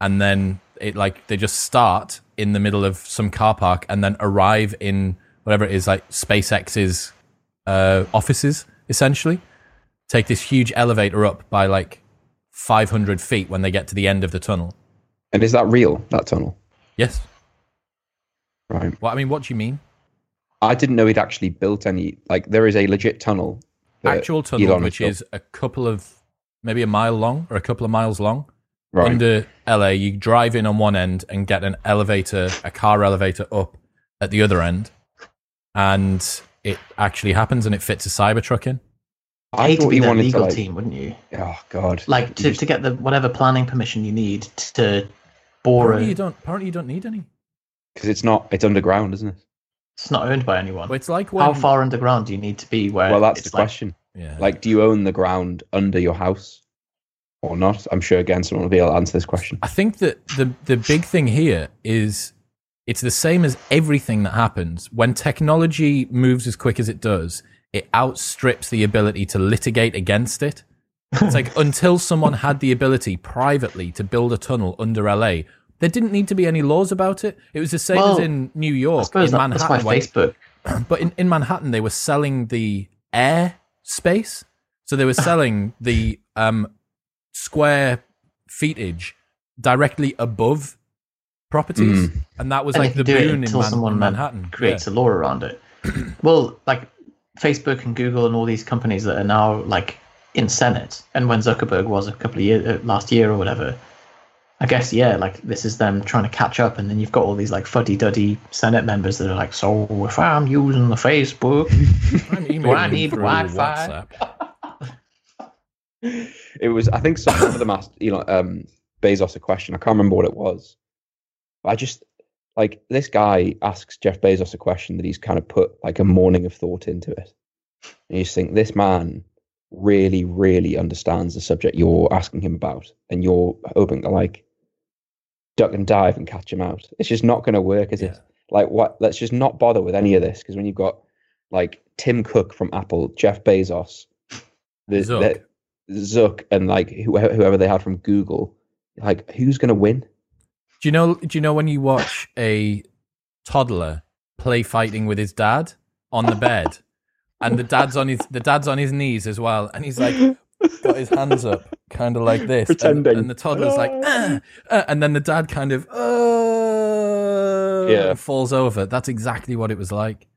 And then it like they just start in the middle of some car park and then arrive in whatever it is, like SpaceX's uh, offices, essentially. Take this huge elevator up by like five hundred feet when they get to the end of the tunnel. And is that real, that tunnel? Yes. Right. Well, I mean, what do you mean? I didn't know he'd actually built any, like there is a legit tunnel. Actual tunnel, Elon which is a couple of, maybe a mile long or a couple of miles long. Right. Under L A, you drive in on one end and get an elevator, a car elevator up at the other end. And it actually happens and it fits a Cybertruck in. I thought you wanted legal to, like, team, wouldn't you? Oh God! Like to, to get the whatever planning permission you need to bore. Apparently a, you don't. Apparently you don't need any. Because it's not. It's underground, isn't it? It's not owned by anyone. Well, it's like when, how far underground do you need to be? Where? Well, that's it's the like, question. Yeah. Like, do you own the ground under your house or not? I'm sure again someone will be able to answer this question. I think that the the big thing here is it's the same as everything that happens when technology moves as quick as it does. It outstrips the ability to litigate against it. It's like until someone had the ability privately to build a tunnel under L A, there didn't need to be any laws about it. It was the same well, as in New York, in Manhattan. That's why Facebook. But in, in Manhattan, they were selling the air space. So they were selling the um, square feetage directly above properties. Mm. And that was and like the boon in, Man- in Manhattan. Creates yeah. a law around it. Well, like... Facebook and Google and all these companies that are now like in Senate, and when Zuckerberg was a couple of years last year or whatever, I guess yeah, like this is them trying to catch up, and then you've got all these like fuddy-duddy Senate members that are like, so if I'm using the Facebook, do I need Wi-Fi? It was, I think, some of them asked Elon um, Bezos a question. I can't remember what it was. I just. Like, this guy asks Jeff Bezos a question that he's kind of put, like, a morning of thought into it. And you just think, this man really, really understands the subject you're asking him about. And you're hoping to, like, duck and dive and catch him out. It's just not going to work, is yeah. it? Like, what? Let's just not bother with any of this. Because when you've got, like, Tim Cook from Apple, Jeff Bezos, the, Zuck. The, Zuck, and, like, whoever, whoever they had from Google, like, who's going to win? Do you know? Do you know when you watch a toddler play fighting with his dad on the bed, and the dad's on his the dad's on his knees as well, and he's like got his hands up, kind of like this, pretending, and, and the toddler's like, ah, ah, and then the dad kind of oh, yeah. falls over. That's exactly what it was like.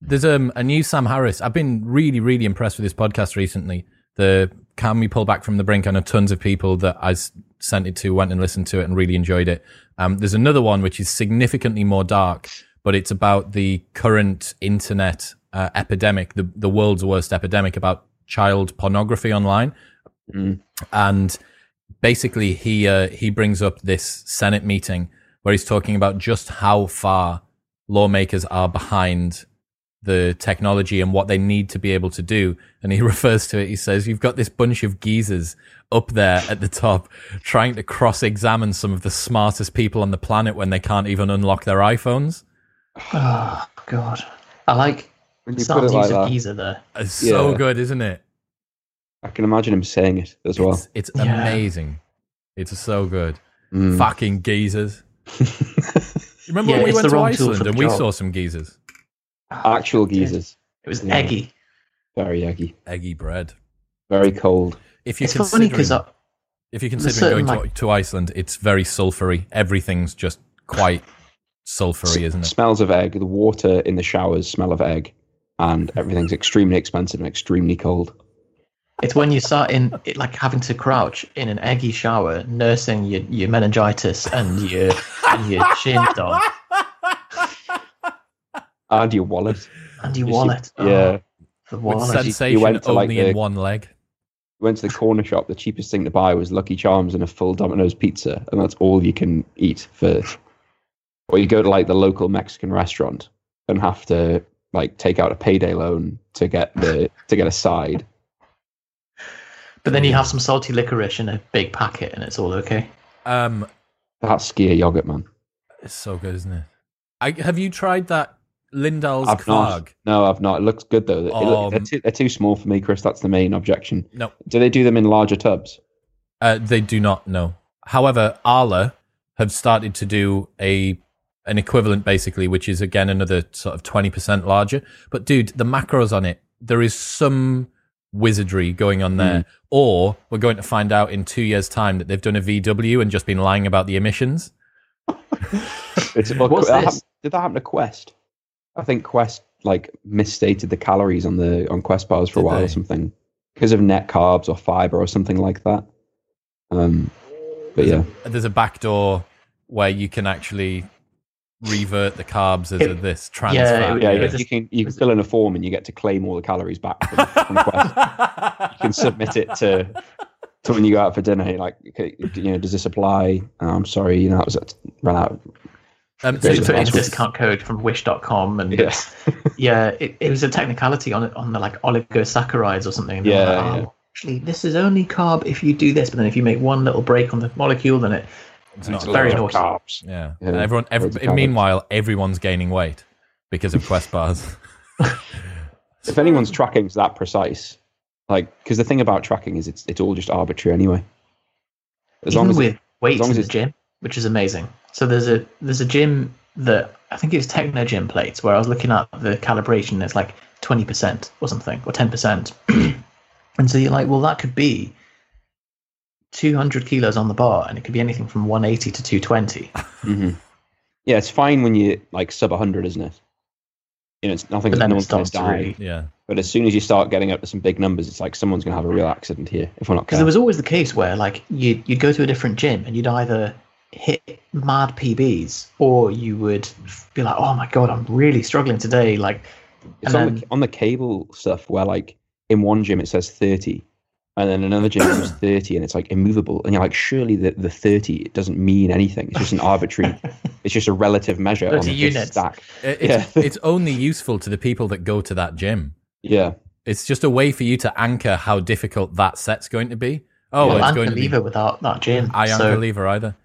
There's um, a new Sam Harris. I've been really, really impressed with this podcast recently. The Can We Pull Back from the Brink? I know tons of people that I sent it to went and listened to it and really enjoyed it. Um, there's another one which is significantly more dark, but it's about the current internet uh, epidemic, the, the world's worst epidemic, about child pornography online. Mm. And basically he uh, he brings up this Senate meeting where he's talking about just how far lawmakers are behind the technology and what they need to be able to do. And he refers to it, he says, you've got this bunch of geezers up there at the top trying to cross-examine some of the smartest people on the planet when they can't even unlock their iPhones. Oh, God. I like Sam's use of geezer there. It's yeah. so good, isn't it? I can imagine him saying it as well. It's, it's yeah. amazing. It's so good. Mm. Fucking geezers. Remember yeah, when we went to Iceland and we job. saw some geezers? Actual geezers. It was yeah. eggy. Very eggy. Eggy bread. Very cold. If you it's funny because if you consider going like, to, to Iceland, it's very sulfury. Everything's just quite sulfury, isn't it? Smells of egg. The water in the showers smell of egg, and everything's extremely expensive and extremely cold. It's when you start in it, like having to crouch in an eggy shower, nursing your, your meningitis and your and your shin dog. And your wallet. And your wallet. You, yeah. Oh, the wallet. With sensation you went to only like the, in one leg. Went to the corner shop. The cheapest thing to buy was Lucky Charms and a full Domino's pizza. And that's all you can eat for... Or you go to like the local Mexican restaurant and have to like take out a payday loan to get the to get a side. But then you have some salty licorice in a big packet and it's all okay. Um, that skier yogurt, man. It's so good, isn't it? I, have you tried that Lindell's I've Clark. Not. No, I've not. It looks good though. Um, they're, too, they're too small for me, Chris. That's the main objection. No. Do they do them in larger tubs? Uh, they do not, no. However, Arla have started to do a an equivalent basically, which is again another sort of twenty percent larger. But dude, the macros on it, there is some wizardry going on there. Mm. Or we're going to find out in two years' time that they've done a V W and just been lying about the emissions. It's about, What's that this? Happened, did that happen to Quest? I think Quest like misstated the calories on the on Quest bars for did a while they? or something because of net carbs or fiber or something like that. Um, but there's yeah, a, there's a backdoor where you can actually revert the carbs as it, a, this trans yeah, fat. Yeah, yeah, yeah. You can you can fill in a form and you get to claim all the calories back from, from Quest. You can submit it to to when you go out for dinner. You're like, okay, you know, does this apply? Oh, I'm sorry, you know, that was that ran out. Um, so you put in a discount code from wish dot com and yeah, yeah it, it was a technicality on it on the like oligosaccharides or something. Yeah, like, oh, yeah. Actually, this is only carb if you do this, but then if you make one little break on the molecule, then it it's, it's not very naughty. Carbs. Yeah, yeah. And everyone. Every, meanwhile, everyone's gaining weight because of Quest bars. If anyone's tracking's that precise, like, because the thing about tracking is it's it's all just arbitrary anyway. As Even long as with it, weights as long as in the gym, which is amazing. So there's a there's a gym that I think it's Techno Gym plates where I was looking at the calibration. It's like twenty percent or something or ten percent, and so you're like, well, that could be two hundred kilos on the bar, and it could be anything from one eighty to two twenty. Mm-hmm. Yeah, it's fine when you like sub one hundred, isn't it? You know, it's nothing. But then no it starts to really, yeah. But as soon as you start getting up to some big numbers, it's like someone's going to have a real accident here if we're not careful. Because there was always the case where like you you'd go to a different gym and you'd either hit mad P Bs, or you would be like, oh my god, I'm really struggling today. Like, it's on, then, the, on the cable stuff where like in one gym it says thirty and then another gym says thirty and it's like immovable, and you're like, surely the, the thirty, it doesn't mean anything, it's just an arbitrary it's just a relative measure on the stack. It, it's, yeah. It's only useful to the people that go to that gym. Yeah, it's just a way for you to anchor how difficult that set's going to be. Oh yeah, well, I'm going to leave it without that gym. I am so. a believer either.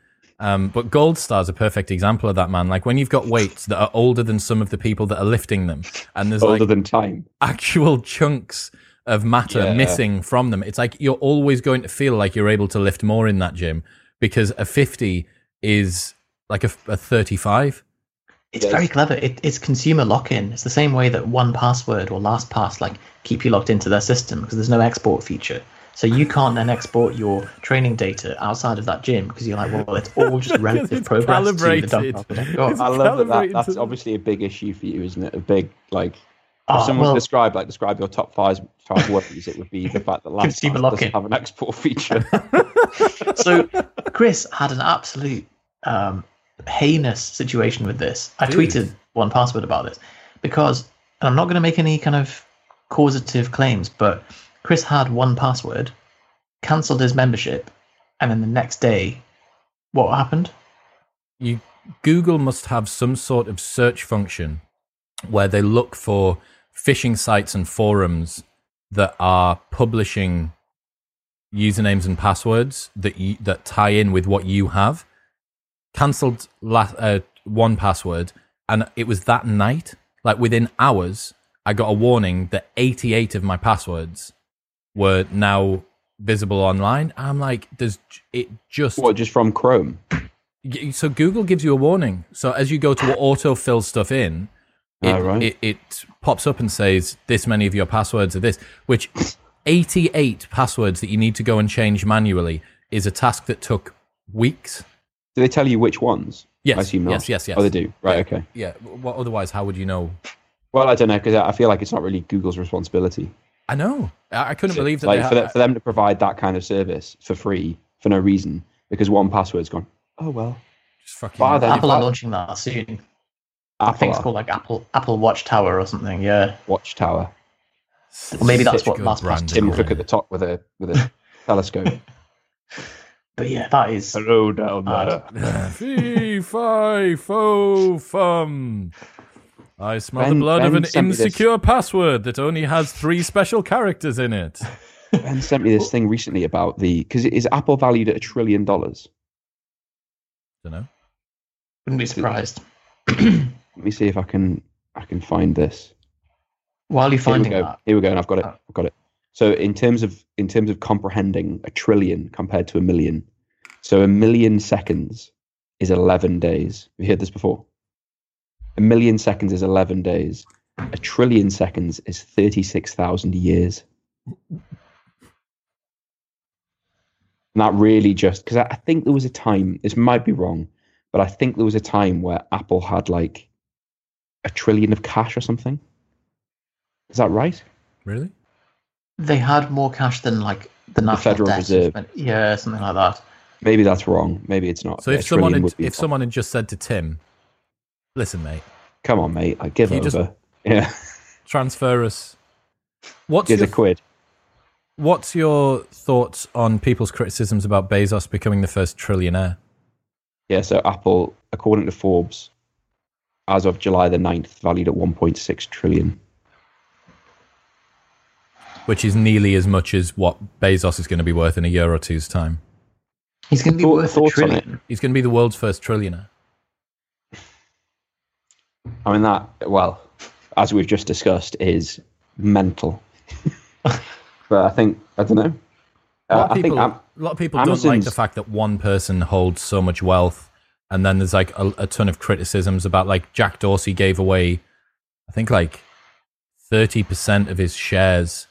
Um, but Gold Star's a perfect example of that, man. Like when you've got weights that are older than some of the people that are lifting them, and there's older like than time. actual chunks of matter yeah. missing from them. It's like you're always going to feel like you're able to lift more in that gym because a fifty is like a, a thirty-five. It's yes. very clever. It, it's consumer lock-in. It's the same way that One Password or LastPass like keep you locked into their system because there's no export feature. So you can't then export your training data outside of that gym because you're like, well, it's all just relative progress to the dumbbell. I love that, that. That's obviously a big issue for you, isn't it? A big, like, if oh, someone well, described, like, describe your top five, five worries, it would be the fact that LastPass doesn't have an export feature. So Chris had an absolute um, heinous situation with this. I Dude. tweeted one password about this because, and I'm not going to make any kind of causative claims, but Chris had one password, cancelled his membership, and then the next day, what happened? You, Google must have some sort of search function where they look for phishing sites and forums that are publishing usernames and passwords that you, that tie in with what you have. Cancelled la- uh, one password, and it was that night, like within hours, I got a warning that eighty-eight of my passwords were now visible online. I'm like, there's it just what just from Chrome. So Google gives you a warning. So as you go to autofill stuff in, it, oh, right. it, it pops up and says this many of your passwords are this, which eighty-eight passwords that you need to go and change manually is a task that took weeks. Do they tell you which ones? Yes, I assume not. yes, yes, yes. Oh, they do. Right, yeah, okay. Yeah. Well, otherwise, how would you know? Well, I don't know, because I feel like it's not really Google's responsibility. I know. I couldn't believe that. Like, they for, the, for them to provide that kind of service for free for no reason, because one password's gone, oh, well. Just fucking well, Apple are launching that soon. Apple. I think it's called like Apple Apple Watchtower or something, yeah. Watchtower. Well, maybe that's what LastPass did. Tim Cook at the top with a with a telescope. But yeah, that is... Hello down there. Fee, fi, fo, fum. I smell ben, the blood ben of an insecure password that only has three special characters in it. Ben sent me this thing recently about the... Because is Apple valued at a trillion dollars? I don't know. Wouldn't be surprised. Let me see if I can I can find this. While you're finding Here that. Here we go, and I've got it. I've got it. So in terms of in terms of comprehending a trillion compared to a million, so a million seconds is eleven days. Have you heard this before? A million seconds is eleven days. A trillion seconds is thirty-six thousand years. And that really just, because I, I think there was a time, this might be wrong, but I think there was a time where Apple had like a trillion of cash or something. Is that right? Really? They had more cash than like the National Federal Reserve. Yeah, something like that. Maybe that's wrong. Maybe it's not. So if someone had, if someone had just said to Tim, listen, mate. Come on, mate. I give over. Just, yeah. Transfer us. What's Here's your, a quid. What's your thoughts on people's criticisms about Bezos becoming the first trillionaire? Yeah, so Apple, according to Forbes, as of July the ninth, valued at one point six trillion. Which is nearly as much as what Bezos is going to be worth in a year or two's time. He's going to be Thought, worth a trillion. He's going to be the world's first trillionaire. I mean, that, well, as we've just discussed, is mental. But I think, I don't know. Uh, a lot of people, I think Am- a lot of people don't like the fact that one person holds so much wealth. And then there's like a, a ton of criticisms about like Jack Dorsey gave away, I think like thirty percent of his shares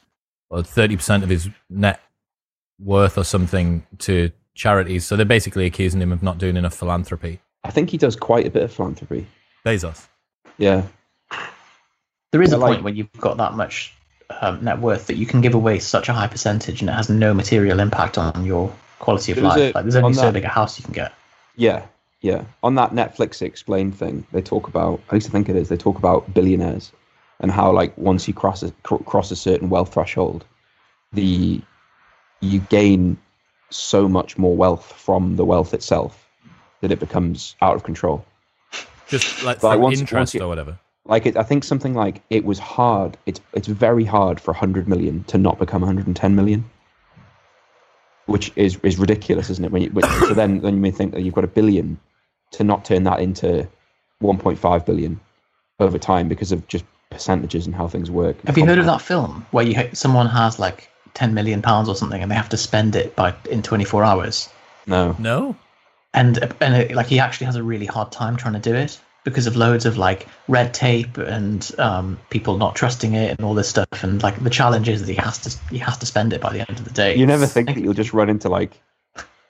or thirty percent of his net worth or something to charities. So they're basically accusing him of not doing enough philanthropy. I think he does quite a bit of philanthropy. Bezos. Yeah. There is but a like, point when you've got that much um, net worth that you can give away such a high percentage and it has no material impact on your quality of life. A, like there's only on so that, big a house you can get. Yeah, yeah. On that Netflix Explained thing, they talk about, I used to think it is, they talk about billionaires and how like once you cross a, cr- cross a certain wealth threshold, the you gain so much more wealth from the wealth itself that it becomes out of control. Just like, like once, interest once you, or whatever. Like it, I think something like it was hard. It's it's very hard for one hundred million to not become one hundred ten million, which is is ridiculous, isn't it? When you, which, so then then you may think that you've got a billion to not turn that into one point five billion over time because of just percentages and how things work. Have you heard of that film where you someone has like ten million pounds or something and they have to spend it by in twenty-four hours? No. No. And and it, like he actually has a really hard time trying to do it because of loads of like red tape and um, people not trusting it and all this stuff, and like the challenge is that he has to he has to spend it by the end of the day. You never think that you'll just run into like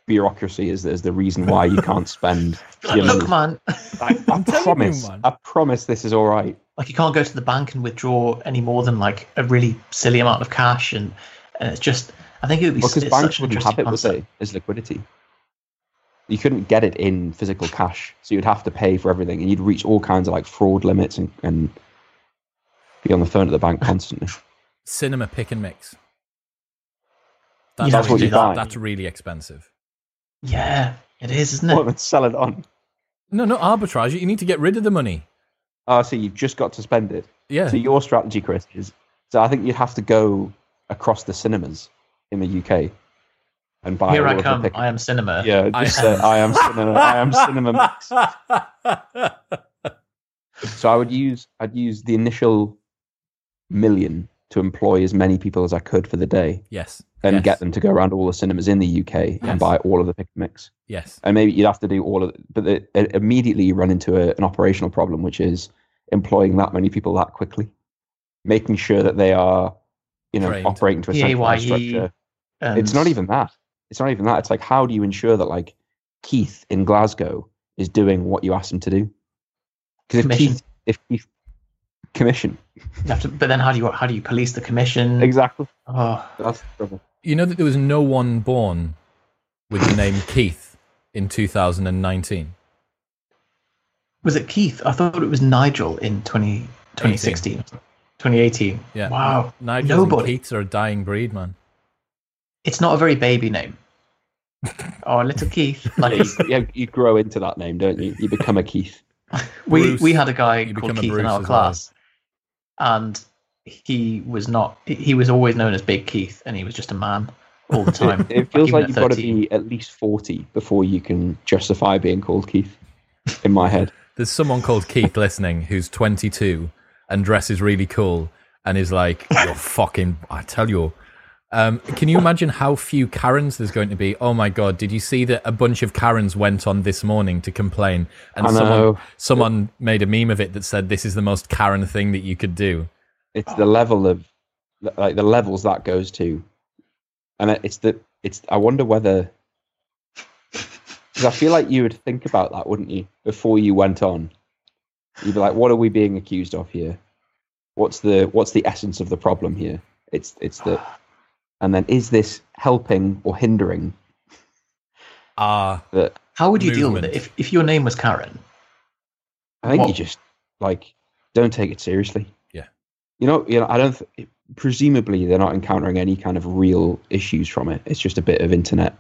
bureaucracy as as the reason why you can't spend. Like, you know, look, man, I, I promise, you, man. I promise this is all right. Like you can't go to the bank and withdraw any more than like a really silly amount of cash, and, and it's just I think it would be well, because banks wouldn't have it with it as liquidity. You couldn't get it in physical cash, so you'd have to pay for everything, and you'd reach all kinds of like fraud limits and, and be on the phone at the bank constantly. Cinema pick and mix. That's, that's what you buy. That's really expensive. Yeah, it is, isn't it? Well, let's sell it on. No, not arbitrage. You need to get rid of the money. Oh, so you've just got to spend it. Yeah. So your strategy, Chris, is so I think you'd have to go across the cinemas in the U K. And buy Here I come, I am cinema. Yeah, just I, uh, I am cinema. I am cinema mix. So I would use I'd use the initial million to employ as many people as I could for the day. Yes. And yes. Get them to go around all the cinemas in the U K yes. and buy all of the pick and mix. Yes. And maybe you'd have to do all of it, but the, uh, immediately you run into a, an operational problem, which is employing that many people that quickly, making sure that they are, you know, Trained. operating to a centralized structure. And it's not even that. It's not even that. It's like, how do you ensure that like Keith in Glasgow is doing what you asked him to do? Because if Keith, if Keith, commission, you have to, but then how do you how do you police the commission? Exactly. Oh. That's the trouble. You know that there was no one born with the name Keith in two thousand nineteen. Was it Keith? I thought it was Nigel in twenty sixteen, twenty eighteen. Yeah. Wow. Nigel and Keiths are a dying breed, man. It's not a very baby name. Oh, little Keith. Like, yeah, you grow into that name, don't you? You become a Keith. we Bruce, we had a guy called Keith in our class, well. and he was not. He was always known as Big Keith, and he was just a man all the time. it, it feels like, like you've got to be at least forty before you can justify being called Keith. In my head, there's someone called Keith listening who's twenty-two and dresses really cool and is like, "You're fucking." I tell you. Um, can you imagine how few Karens there's going to be? Oh my God, did you see that a bunch of Karens went on this morning to complain? And someone, someone made a meme of it that said, this is the most Karen thing that you could do. It's the level of, like the levels that goes to. And it's the, it's, I wonder whether, because I feel like you would think about that, wouldn't you? Before you went on, you'd be like, what are we being accused of here? What's the, what's the essence of the problem here? It's, it's the, and then is this helping or hindering? Ah, uh, how would you movement. deal with it if, if your name was Karen? I think what? you just like don't take it seriously. Yeah, you know, you know, I don't. Th- presumably, they're not encountering any kind of real issues from it. It's just a bit of internet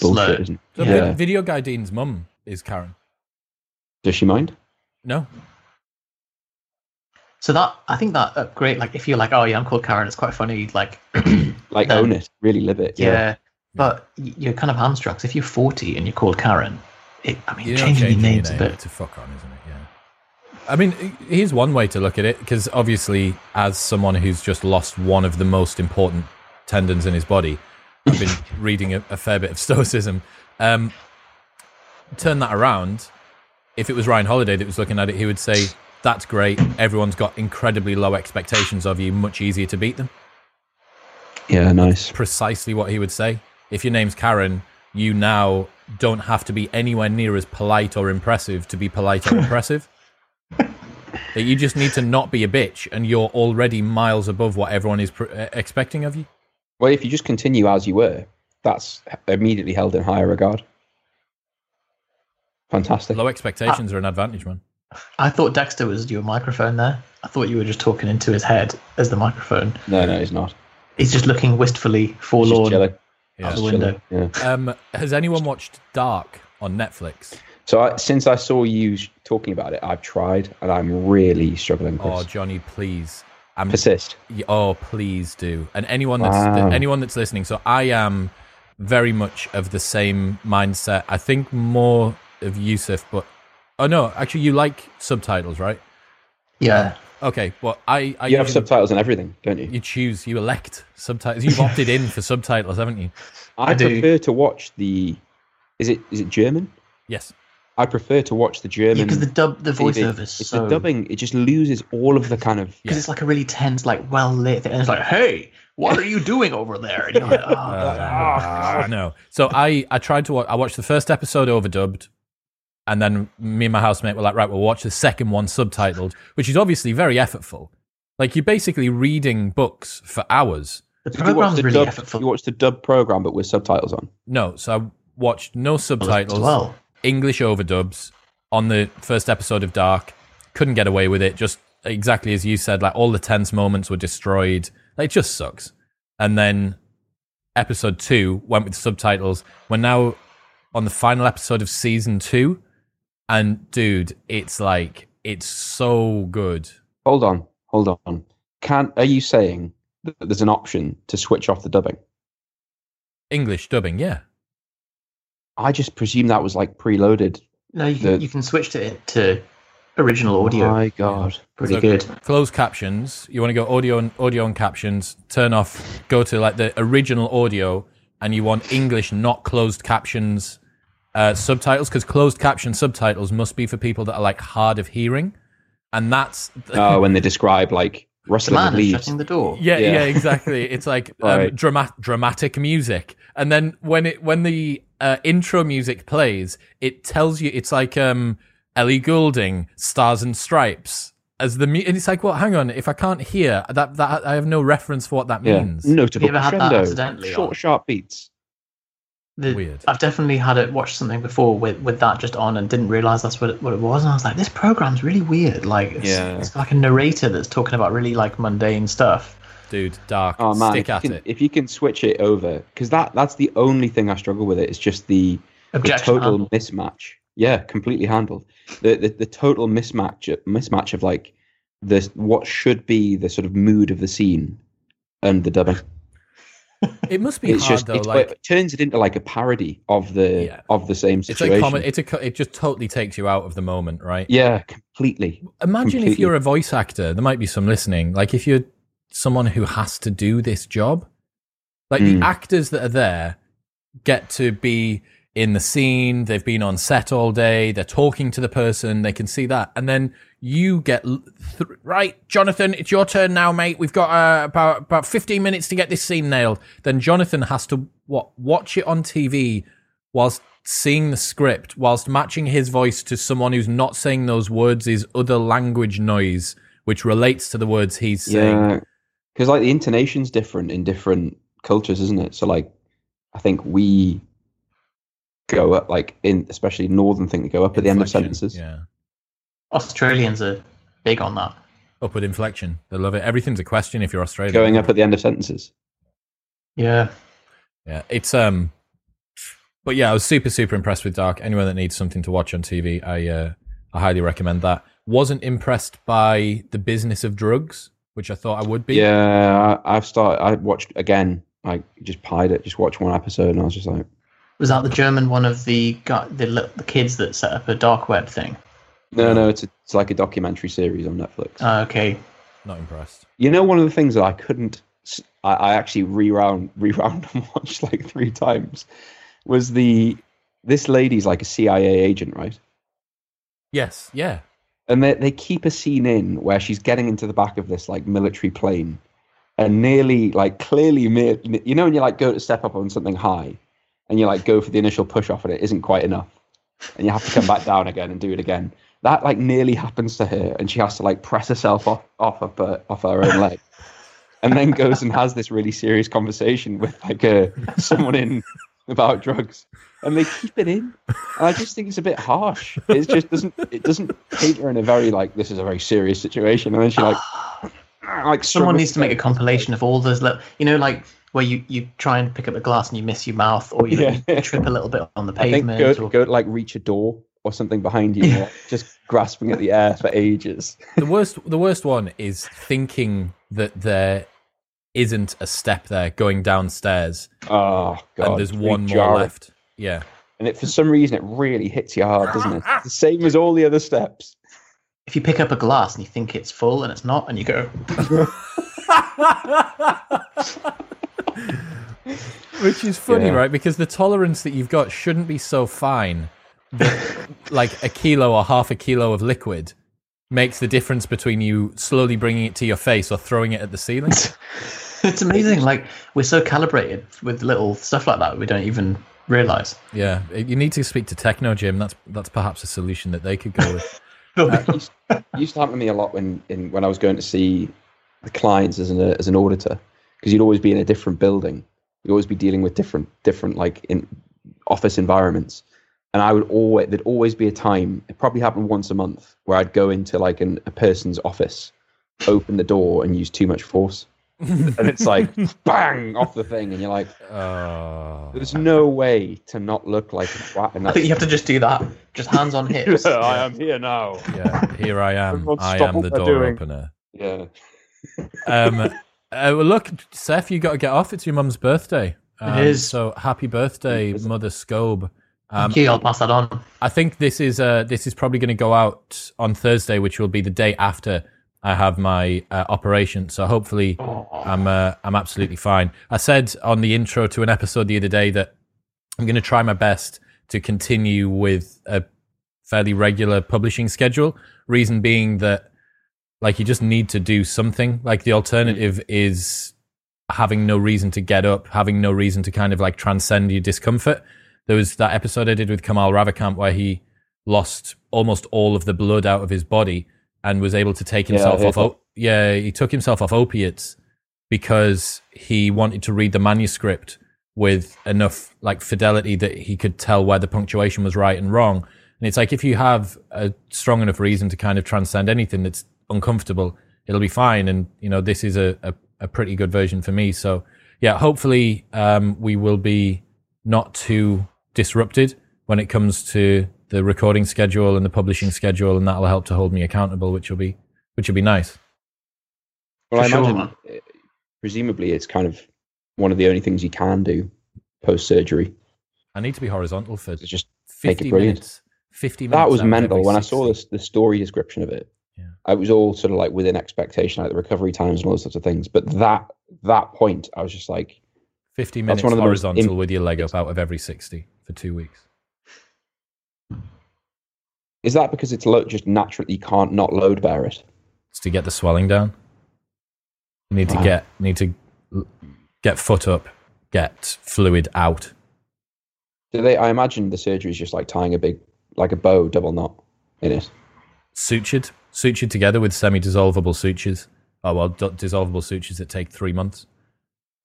bullshit, isn't it? So yeah. Video Guy Dean's mum is Karen. Does she mind? No. So that, I think that uh, great. Like, if you're like, oh yeah, I'm called Karen, it's quite funny. Like, like then, own it, really live it. Yeah. yeah. But you're kind of hamstrung. If you're forty and you're called Karen, it, I mean, you're changing your name's your name a bit to fuck on, isn't it? Yeah. I mean, here's one way to look at it, because obviously, as someone who's just lost one of the most important tendons in his body, I've been reading a, a fair bit of stoicism. Um, turn that around. If it was Ryan Holiday that was looking at it, he would say, that's great. Everyone's got incredibly low expectations of you. Much easier to beat them. Yeah, nice. Precisely what he would say. If your name's Karen, you now don't have to be anywhere near as polite or impressive to be polite or impressive. You just need to not be a bitch, and you're already miles above what everyone is pr- expecting of you. Well, if you just continue as you were, that's immediately held in higher regard. Fantastic. Low expectations ah. are an advantage, man. I thought Dexter was your microphone there. I thought you were just talking into his head as the microphone. No, no, he's not. He's just looking wistfully, forlorn out yeah. the window. Yeah. Um, has anyone watched Dark on Netflix? So I, since I saw you talking about it, I've tried, and I'm really struggling. Chris. Oh, Johnny, please. I'm, Persist. Oh, please do. And anyone that's wow. anyone that's listening, so I am very much of the same mindset. I think more of Yusuf, but oh no! Actually, you like subtitles, right? Yeah. Okay. Well, I, I you have subtitles and everything, don't you? You choose, you elect subtitles. You've opted in for subtitles, haven't you? I, I prefer do. to watch the. Is it is it German? Yes. I prefer to watch the German. Yeah, because the dub, the voiceover, it's so... the dubbing. It just loses all of the kind of. Because yeah. it's like a really tense, like well lit thing. And it's like, hey, what are you doing over there? And you're like, oh, uh, God. Uh, no. So I, I tried to watch. I watched the first episode overdubbed. And then me and my housemate were like, right, we'll watch the second one subtitled, which is obviously very effortful. Like, you're basically reading books for hours. The program's really dub, effortful. You watched the dub program, but with subtitles on? No, so I watched no subtitles, well. English overdubs on the first episode of Dark. Couldn't get away with it, just exactly as you said, like, all the tense moments were destroyed. Like, it just sucks. And then episode two went with subtitles. We're now on the final episode of season two. And dude, it's like, it's so good. Hold on, hold on. Can are you saying that there's an option to switch off the dubbing? English dubbing, yeah. I just presume that was like preloaded. No, you can, the, you can switch to to original audio. Oh my God, pretty so, good. Close captions. You want to go audio and audio and captions. Turn off. Go to like the original audio, and you want English, not closed captions. Uh, subtitles, because closed caption subtitles must be for people that are like hard of hearing, and that's oh when they describe like rustling the man leaves, shutting the door. Yeah, yeah, yeah, exactly. It's like right. um, dramatic, dramatic music, and then when it when the uh, intro music plays, it tells you it's like um, Ellie Goulding, Stars and Stripes as the mu- and it's like, well, hang on, if I can't hear that, that I have no reference for what that yeah. means. Notable crescendo, short or? sharp beats. The, Weird. I've definitely had it watched something before with, with that just on and didn't realise that's what it, what it was, and I was like, this program's really weird. Like, it's, yeah. it's like a narrator that's talking about really like mundane stuff. Dude, Dark. Oh man, stick if, at you can, it. if you can switch it over, because that that's the only thing I struggle with. It is just the, the total handled. mismatch. Yeah, completely handled. The the, the total mismatch mismatch of like the what should be the sort of mood of the scene and the dubbing. It must be it's hard just, though. It, like, it turns it into like a parody of the yeah. of the same situation. It's like common, it's a, it just totally takes you out of the moment, right? Yeah, completely. Imagine completely. if you're a voice actor. There might be some listening. Like if you're someone who has to do this job, Like mm. the actors that are there get to be in the scene. They've been on set all day. They're talking to the person. They can see that. And then you get, th- right, Jonathan, it's your turn now, mate. We've got uh, about about fifteen minutes to get this scene nailed. Then Jonathan has to what watch it on T V whilst seeing the script, whilst matching his voice to someone who's not saying those words, is other language noise, which relates to the words he's yeah. saying. Because like the intonation's different in different cultures, isn't it? So like, I think we... go up, like in especially northern thing, to go up inflection, at the end of sentences. Yeah, Australians are big on that. Upward inflection, they love it. Everything's a question if you're Australian. Going up at the end of sentences. Yeah, yeah. It's um, but yeah, I was super super impressed with Dark. Anyone that needs something to watch on T V, I uh, I highly recommend that. Wasn't impressed by The Business of Drugs, which I thought I would be. Yeah, I, I've started. I watched again. I just pied it. Just watched one episode, and I was just like. Was that the German one of the the the kids that set up a dark web thing? No, no, it's a, it's like a documentary series on Netflix. Uh, okay, not impressed. You know, one of the things that I couldn't, I, I actually rewound, rewound and watched like three times, was the this lady's like a C I A agent, right? Yes, yeah. And they they keep a scene in where she's getting into the back of this like military plane, and nearly like clearly, you know, when you like go to step up on something high. And you like go for the initial push off, and it isn't quite enough, and you have to come back down again and do it again. That like nearly happens to her, and she has to like press herself off off of her, off her own leg, and then goes and has this really serious conversation with like a someone in about drugs, and they keep it in. And I just think it's a bit harsh. It just doesn't it doesn't paint her in a very like this is a very serious situation, and then she like like someone needs to make a compilation of all those, you know, like. Where you, you try and pick up a glass and you miss your mouth, or you, yeah. you trip a little bit on the pavement. I think go, or... go to like reach a door or something behind you, yeah. just grasping at the air for ages. The worst the worst one is thinking that there isn't a step there going downstairs. Oh, God. And there's one jarring. More left. Yeah. And it, for some reason, it really hits you hard, doesn't it? It's the same as all the other steps. If you pick up a glass and you think it's full and it's not, and you go... Which is funny, yeah. right? Because the tolerance that you've got shouldn't be so fine that like a kilo or half a kilo of liquid makes the difference between you slowly bringing it to your face or throwing it at the ceiling. It's amazing. Like, we're so calibrated with little stuff like that we don't even realise. Yeah. You need to speak to Techno Gym. That's that's perhaps a solution that they could go with. uh, used, used to happen to me a lot when, in, when I was going to see the clients as an, as an auditor. Because you'd always be in a different building, you'd always be dealing with different, different like in office environments, and I would always there'd always be a time. It probably happened once a month where I'd go into like an, a person's office, open the door, and use too much force, and it's like bang off the thing, and you're like, oh. There's no way to not look like a twat. And I think you have to just do that, just hands on hips. Yeah, I am here now. Yeah, here I am. Everyone I am the door doing. Opener. Yeah. Um. Uh, well, look, Seth, you got to get off. It's your mum's birthday. Um, it is. So happy birthday, Mother Scobe. Um, Thank you. I'll pass that on. I think this is uh, this is probably going to go out on Thursday, which will be the day after I have my uh, operation. So hopefully oh. I'm uh, I'm absolutely fine. I said on the intro to an episode the other day that I'm going to try my best to continue with a fairly regular publishing schedule. Reason being that. Like, you just need to do something. Like, the alternative is having no reason to get up, having no reason to kind of, like, transcend your discomfort. There was that episode I did with Kamal Ravikant where he lost almost all of the blood out of his body and was able to take himself yeah, off... Op- yeah, he took himself off opiates because he wanted to read the manuscript with enough, like, fidelity that he could tell where the punctuation was right and wrong. And it's like, if you have a strong enough reason to kind of transcend anything that's uncomfortable, it'll be fine. And you know, this is a, a a pretty good version for me, so yeah, hopefully um we will be not too disrupted when it comes to the recording schedule and the publishing schedule, and that'll help to hold me accountable, which will be which will be nice. Well, I imagine sure. presumably it's kind of one of the only things you can do post-surgery. I need to be horizontal for so just fifty minutes fifty minutes. That was mental when I saw this the story description of it. Yeah. I was all sort of like within expectation, like the recovery times and all those sorts of things. But that that point, I was just like, fifty minutes horizontal in- with your leg up out of every sixty for two weeks. Is that because it's low, just naturally you can't not load bear it? It's to get the swelling down. You need wow. to get need to get foot up, get fluid out. Do they? I imagine the surgery is just like tying a big, like a bow double knot in it. Sutured, sutured together with semi-dissolvable sutures. Oh well, d- dissolvable sutures that take three months.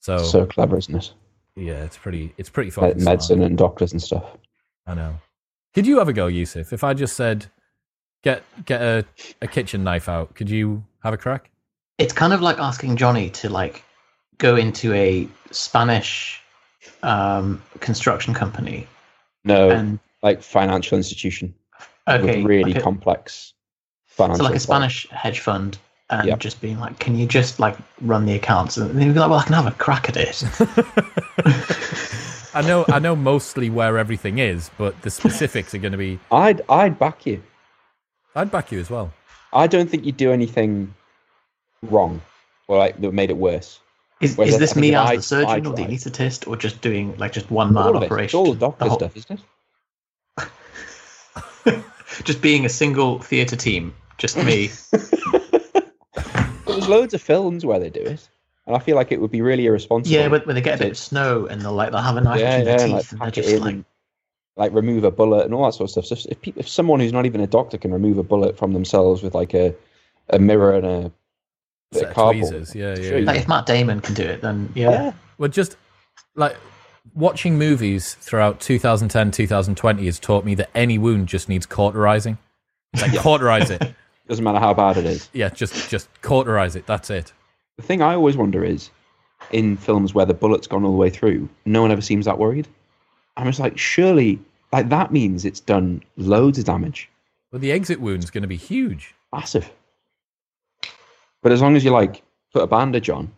So so clever, isn't it? Yeah, it's pretty. It's pretty fucking like medicine smart. And doctors and stuff. I know. Could you ever go, Yusuf? If I just said, get get a, a kitchen knife out, could you have a crack? It's kind of like asking Johnny to like go into a Spanish um, construction company. No, and, like financial institution. Okay, with really like a, complex financial. So like a Spanish hedge fund, and yep. just being like, can you just like run the accounts? And they'd be like, well, I can have a crack at it. I know, I know mostly where everything is, but the specifics are going to be. I'd, I'd back you. I'd back you as well. I don't think you'd do anything wrong, or like that made it worse. Is Whereas is this me as the surgeon I'd or the anaesthetist, or just doing like just one man operation? It's all the doctor the whole... stuff, isn't it? Just being a single theatre team, just me. There's loads of films where they do it. And I feel like it would be really irresponsible. Yeah, when they get a bit of snow and they'll like they'll have a knife yeah, between yeah, their teeth and, like, and they're just like and, like remove a bullet and all that sort of stuff. So if, if if someone who's not even a doctor can remove a bullet from themselves with like a, a mirror and a bit of cardboard, yeah, yeah, yeah. Like if Matt Damon can do it, then yeah. yeah. Well, just like watching movies throughout two thousand ten, two thousand twenty has taught me that any wound just needs cauterizing. Like yeah. cauterize it. Doesn't matter how bad it is. Yeah, just just cauterize it. That's it. The thing I always wonder is, in films where the bullet's gone all the way through, no one ever seems that worried. I'm just like, surely, like that means it's done loads of damage. Well, the exit wound's going to be huge, massive. But as long as you like put a bandage on,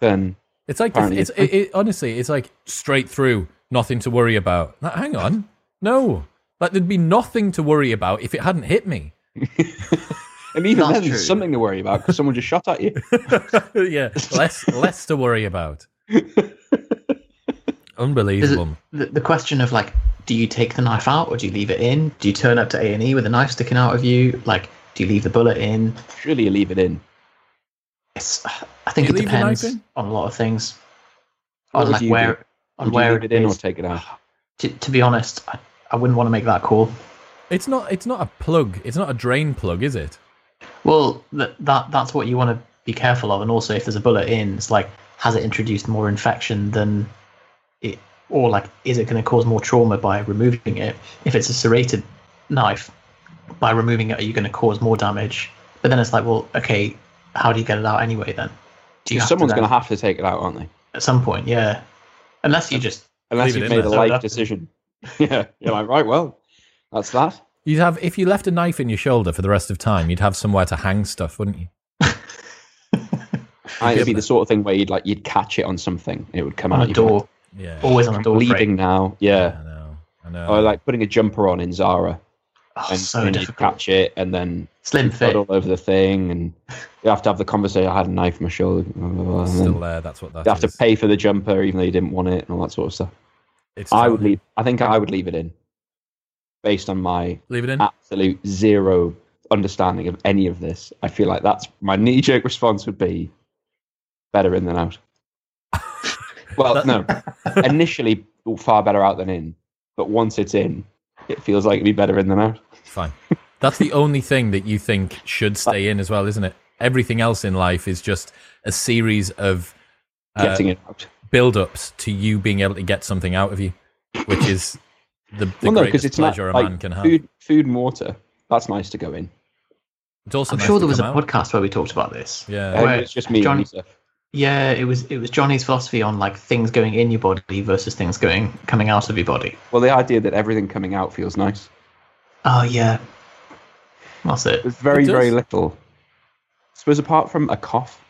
then it's like the, it's it, it, honestly, it's like straight through, nothing to worry about. Like, hang on, no, like there'd be nothing to worry about if it hadn't hit me. And even That's then, true. There's something to worry about because someone just shot at you. Yeah, less less to worry about. Unbelievable. The, the question of like, do you take the knife out or do you leave it in? Do you turn up to A and E with a knife sticking out of you? Like, do you leave the bullet in? Surely you leave it in. It's, I think do it depends on a lot of things. What on like where, do? on where it, it in is. Or take it out. To, to be honest, I, I wouldn't want to make that call. It's not. It's not a plug. It's not a drain plug, is it? Well, that, that that's what you want to be careful of, and also if there's a bullet in, it's like, has it introduced more infection than it, or like, is it going to cause more trauma by removing it? If it's a serrated knife, by removing it, are you going to cause more damage? But then it's like, well, okay, how do you get it out anyway then? Do you someone's going to have to take it out, aren't they? At some point, yeah. Unless you just unless you've made a life decision. Yeah, you're like, right, well, that's that. You'd have, if you left a knife in your shoulder for the rest of time, you'd have somewhere to hang stuff, wouldn't you? It'd be the sort of thing where you'd like you'd catch it on something, and it would come on out a door. Like, yeah, always on a door. Leaving now, yeah. I know, I know. Or like putting a jumper on in Zara, oh, and, so and you'd catch it, and then slim fit all over the thing, and you have to have the conversation. I had a knife in my shoulder. Blah, blah, blah, it's still there. That's what that. You have is. to pay for the jumper, even though you didn't want it, and all that sort of stuff. It's I funny. would leave. I think I would leave it in. Based on my Leave it in. absolute zero understanding of any of this, I feel like that's my knee-jerk response would be better in than out. Well, no, initially far better out than in, but once it's in, it feels like it'd be better in than out. Fine. That's the only thing that you think should stay in as well, isn't it? Everything else in life is just a series of uh, getting it out. Build-ups to you being able to get something out of you, which is... The, the well, no, because it's not like, man can food, have. food and water. That's nice to go in. It's also I'm nice sure there was a out. podcast where we talked about this. Yeah, yeah it was just me. John, and yeah, it was it was Johnny's philosophy on like things going in your body versus things going coming out of your body. Well, the idea that everything coming out feels nice. Oh yeah, that's it. It's very it very little. I suppose apart from a cough,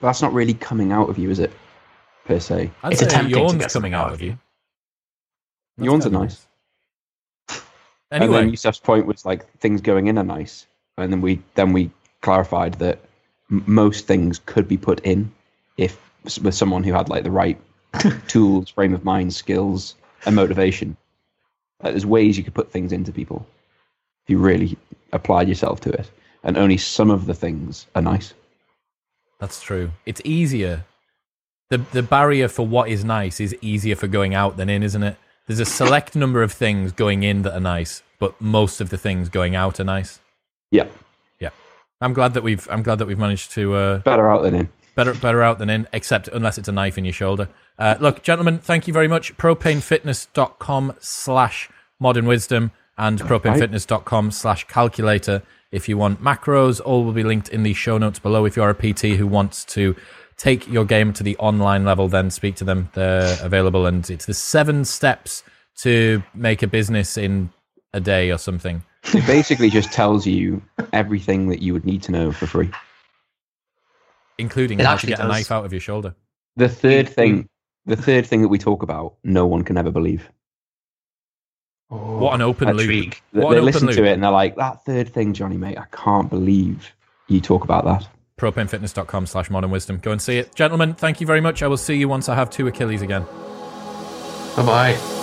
but that's not really coming out of you, is it? Per se, I'd it's attempting to get coming out of you. you. That's Yawns are nice. nice. Anyway. And then Yusuf's point was like things going in are nice, and then we then we clarified that m- most things could be put in if with someone who had like the right tools, frame of mind, skills, and motivation. Like, there's ways you could put things into people if you really applied yourself to it. And only some of the things are nice. That's true. It's easier. The the barrier for what is nice is easier for going out than in, isn't it? There's a select number of things going in that are nice, but most of the things going out are nice. Yeah. Yeah. I'm glad that we've I'm glad that we've managed to uh, better out than in. Better better out than in, except unless it's a knife in your shoulder. Uh, look, gentlemen, thank you very much. PropaneFitness.com slash modern wisdom and propanefitness.com slash calculator. If you want macros, all will be linked in the show notes below. If you're a P T who wants to take your game to the online level, then speak to them. They're available. And it's the seven steps to make a business in a day or something. It basically just tells you everything that you would need to know for free. Including how to get does. a knife out of your shoulder. The third thing, the third thing that we talk about, no one can ever believe. Oh, what an open loop. They, they listen loop. to it and they're like, that third thing, Johnny, mate, I can't believe you talk about that. propanefitness.com slash modern wisdom. Go and see it. Gentlemen, thank you very much. I will see you once I have two Achilles again. Bye-bye.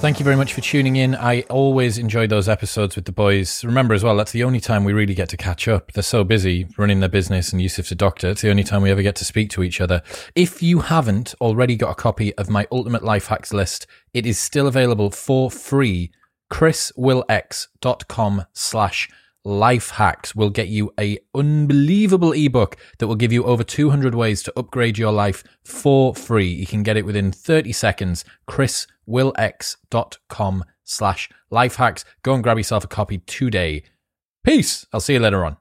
Thank you very much for tuning in. I always enjoy those episodes with the boys. Remember as well, that's the only time we really get to catch up. They're so busy running their business and Yusuf's a doctor. It's the only time we ever get to speak to each other. If you haven't already got a copy of my Ultimate Life Hacks list, it is still available for free. chriswillx.com slash life hacks will get you a unbelievable ebook that will give you over two hundred ways to upgrade your life for free. You can get it within thirty seconds. chriswillx.com slash life hacks. Go and grab yourself a copy today. Peace. I'll see you later on.